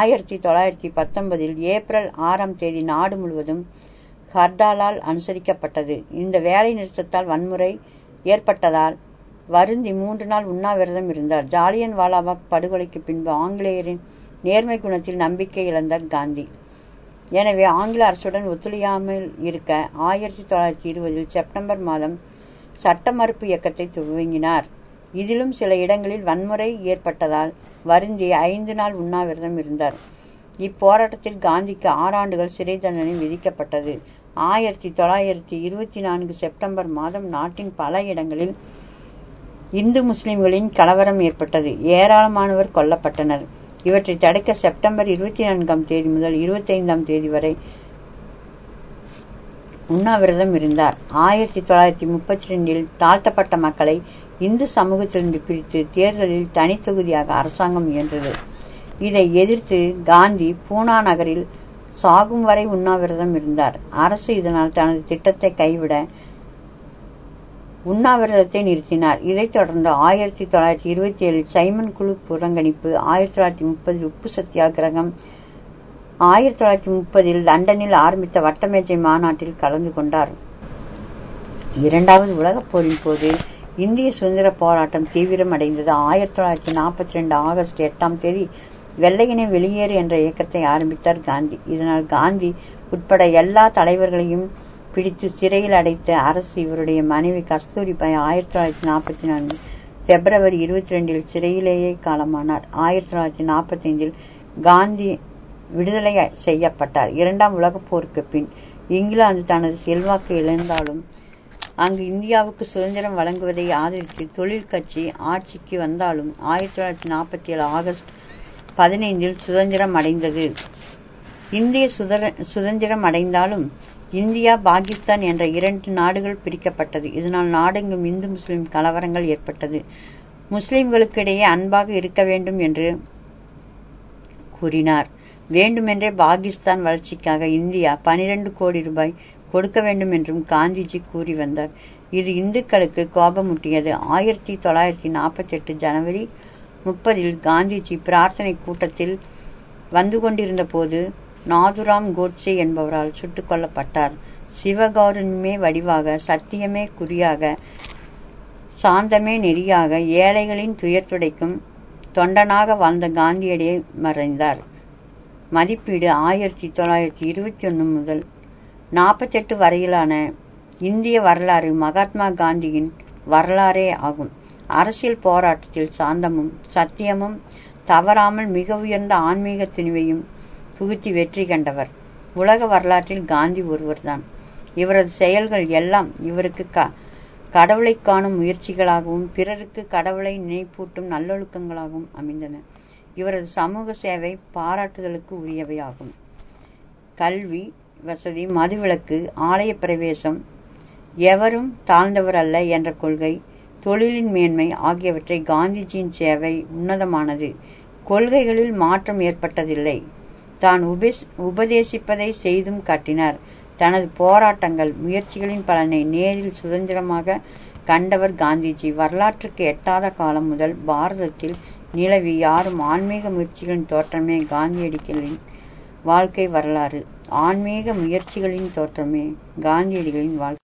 1919 ஏப்ரல் 6 நாடு முழுவதும் ஹர்தாலால் அனுசரிக்கப்பட்டது. இந்த வேலை நிறுத்தத்தால் வன்முறை ஏற்பட்டதால் வருந்தி 3 நாள் உண்ணாவிரதம் இருந்தார். ஜாலியன் வாலாபாக் படுகொலைக்கு பின்பு ஆங்கிலேயரின் நேர்மை குணத்தில் நம்பிக்கை இழந்தார் காந்தி. எனவே ஆங்கில அரசுடன் ஒத்துழையாமல் இருக்க 1920 செப்டம்பர் மாதம் சட்ட மறுப்பு இயக்கத்தை துவங்கினார். இதிலும் சில இடங்களில் வன்முறை ஏற்பட்டதால் வருந்தி 5 நாள் உண்ணாவிரதம் இருந்தார். இப்போராட்டத்தில் காந்திக்கு 6 ஆண்டுகள் சிறை தண்டனை விதிக்கப்பட்டது. 1924 செப்டம்பர் மாதம் நாட்டின் பல இடங்களில் இந்து முஸ்லிம்களின் கலவரம் ஏற்பட்டது. ஏராளமானவர் கொல்லப்பட்டனர். இவற்றை தடுக்க செப்டம்பர் 24 முதல் 25 வரை உண்ணாவிரதம் இருந்தார். 1932 தாழ்த்தப்பட்ட மக்களை இந்து சமூகத்திலிருந்து பிரித்து தேர்தலில் தனித்தொகுதியாக அரசாங்கம் இயன்றது. இதை எதிர்த்து காந்தி பூனா நகரில் சாகும் வரை உண்ணாவிரதம் இருந்தார். அரசு இதனால் தனது திட்டத்தை கைவிட உண்ணாவிரதத்தை நிறுத்தினார். இதைத் தொடர்ந்து 1927 சைமன் குழு புறங்கணிப்பு, 1930 உப்பு சத்தியாகிரகம், 1930 லண்டனில் ஆரம்பித்த வட்டமேஜை மாநாட்டில் கலந்து கொண்டார். 2வது உலகப் போரின் போது இந்திய சுதந்திர போராட்டம் தீவிரமடைந்தது. 1942 ஆகஸ்ட் 8 வெள்ளையினை வெளியேறு என்ற இயக்கத்தை ஆரம்பித்தார் காந்தி. இதனால் காந்தி உட்பட எல்லா தலைவர்களையும் பிடித்து சிறையில் அடைத்த அரசு இவருடைய மனைவி கஸ்தூரிபாய் 1944 பிப்ரவரி 22 சிறையிலேயே காலமானார். 1945 காந்தி விடுதலை செய்யப்பட்டார். 2ஆம் உலகப் போருக்கு பின் இங்கிலாந்து தனது செல்வாக்கு இழந்தாலும் அங்கு இந்தியாவுக்கு சுதந்திரம் வழங்குவதை ஆதரித்து தொழில் கட்சி ஆட்சிக்கு வந்தாலும் 1947 ஆகஸ்ட் 15 சுதந்திரம் அடைந்தது. இந்திய சுதந்திரம் அடைந்தாலும் இந்தியா பாகிஸ்தான் என்ற 2 நாடுகள் பிரிக்கப்பட்டது. இதனால் நாடெங்கும் இந்து முஸ்லிம் கலவரங்கள் ஏற்பட்டது. முஸ்லிம்களுக்கிடையே அன்பாக இருக்க வேண்டும் என்று கூறினார். வேண்டுமென்றே பாகிஸ்தான் வளர்ச்சிக்காக இந்தியா 12 கோடி ரூபாய் கொடுக்க வேண்டும் என்றும் காந்திஜி கூறி வந்தார். இது இந்துக்களுக்கு கோபமூட்டியது. 1948 ஜனவரி 30 காந்திஜி பிரார்த்தனை கூட்டத்தில் வந்து கொண்டிருந்த போது நாதுராம் கோட்சே என்பவரால் சுட்டுக் கொல்லப்பட்டார். சிவகௌரவமே வடிவாக, சத்தியமே குறியாக, சாந்தமே நெறியாக, ஏழைகளின் துயர் துடைக்கும் தொண்டனாக வாழ்ந்த காந்தியடியை மறைந்தார். மதிப்பீடு 1921 முதல் 48 வரையிலான இந்திய வரலாறு மகாத்மா காந்தியின் வரலாறே ஆகும். அரசியல் போராட்டத்தில் சாந்தமும் சத்தியமும் தவறாமல் மிக உயர்ந்த ஆன்மீக துணிவையும் புகுத்தி வெற்றி கண்டவர். உலக வரலாற்றில் காந்தி ஒருவர்தான். இவரது செயல்கள் எல்லாம் இவருக்கு கடவுளை காணும் முயற்சிகளாகவும் பிறருக்கு கடவுளை நினைப்பூட்டும் நல்லொழுக்கங்களாகவும் அமைந்தன. இவரது சமூக சேவை பாராட்டுதலுக்கு உரியவையாகும். கல்வி வசதி, மதுவிலக்கு, ஆலய பிரவேசம், எவரும் தாழ்ந்தவர் அல்ல என்ற கொள்கை, தொழிலின் மேன்மை ஆகியவற்றை காந்திஜியின் சேவை உன்னதமானது. கொள்கைகளில் மாற்றம் ஏற்பட்டதில்லை. தான் உபதேசிப்பதை செய்தும் காட்டினார். தனது போராட்டங்கள் முயற்சிகளின் பலனை நேரில் சுதந்திரமாக கண்டவர் காந்திஜி. வரலாற்றுக்கு எட்டாத காலம் முதல் பாரதத்தில் நிலவி யாரும் ஆன்மீக முயற்சிகளின் தோற்றமே காந்தியடிகளின் வாழ்க்கை வரலாறு. ஆன்மீக முயற்சிகளின் தோற்றமே காந்தியடிகளின் வாழ்க்கை.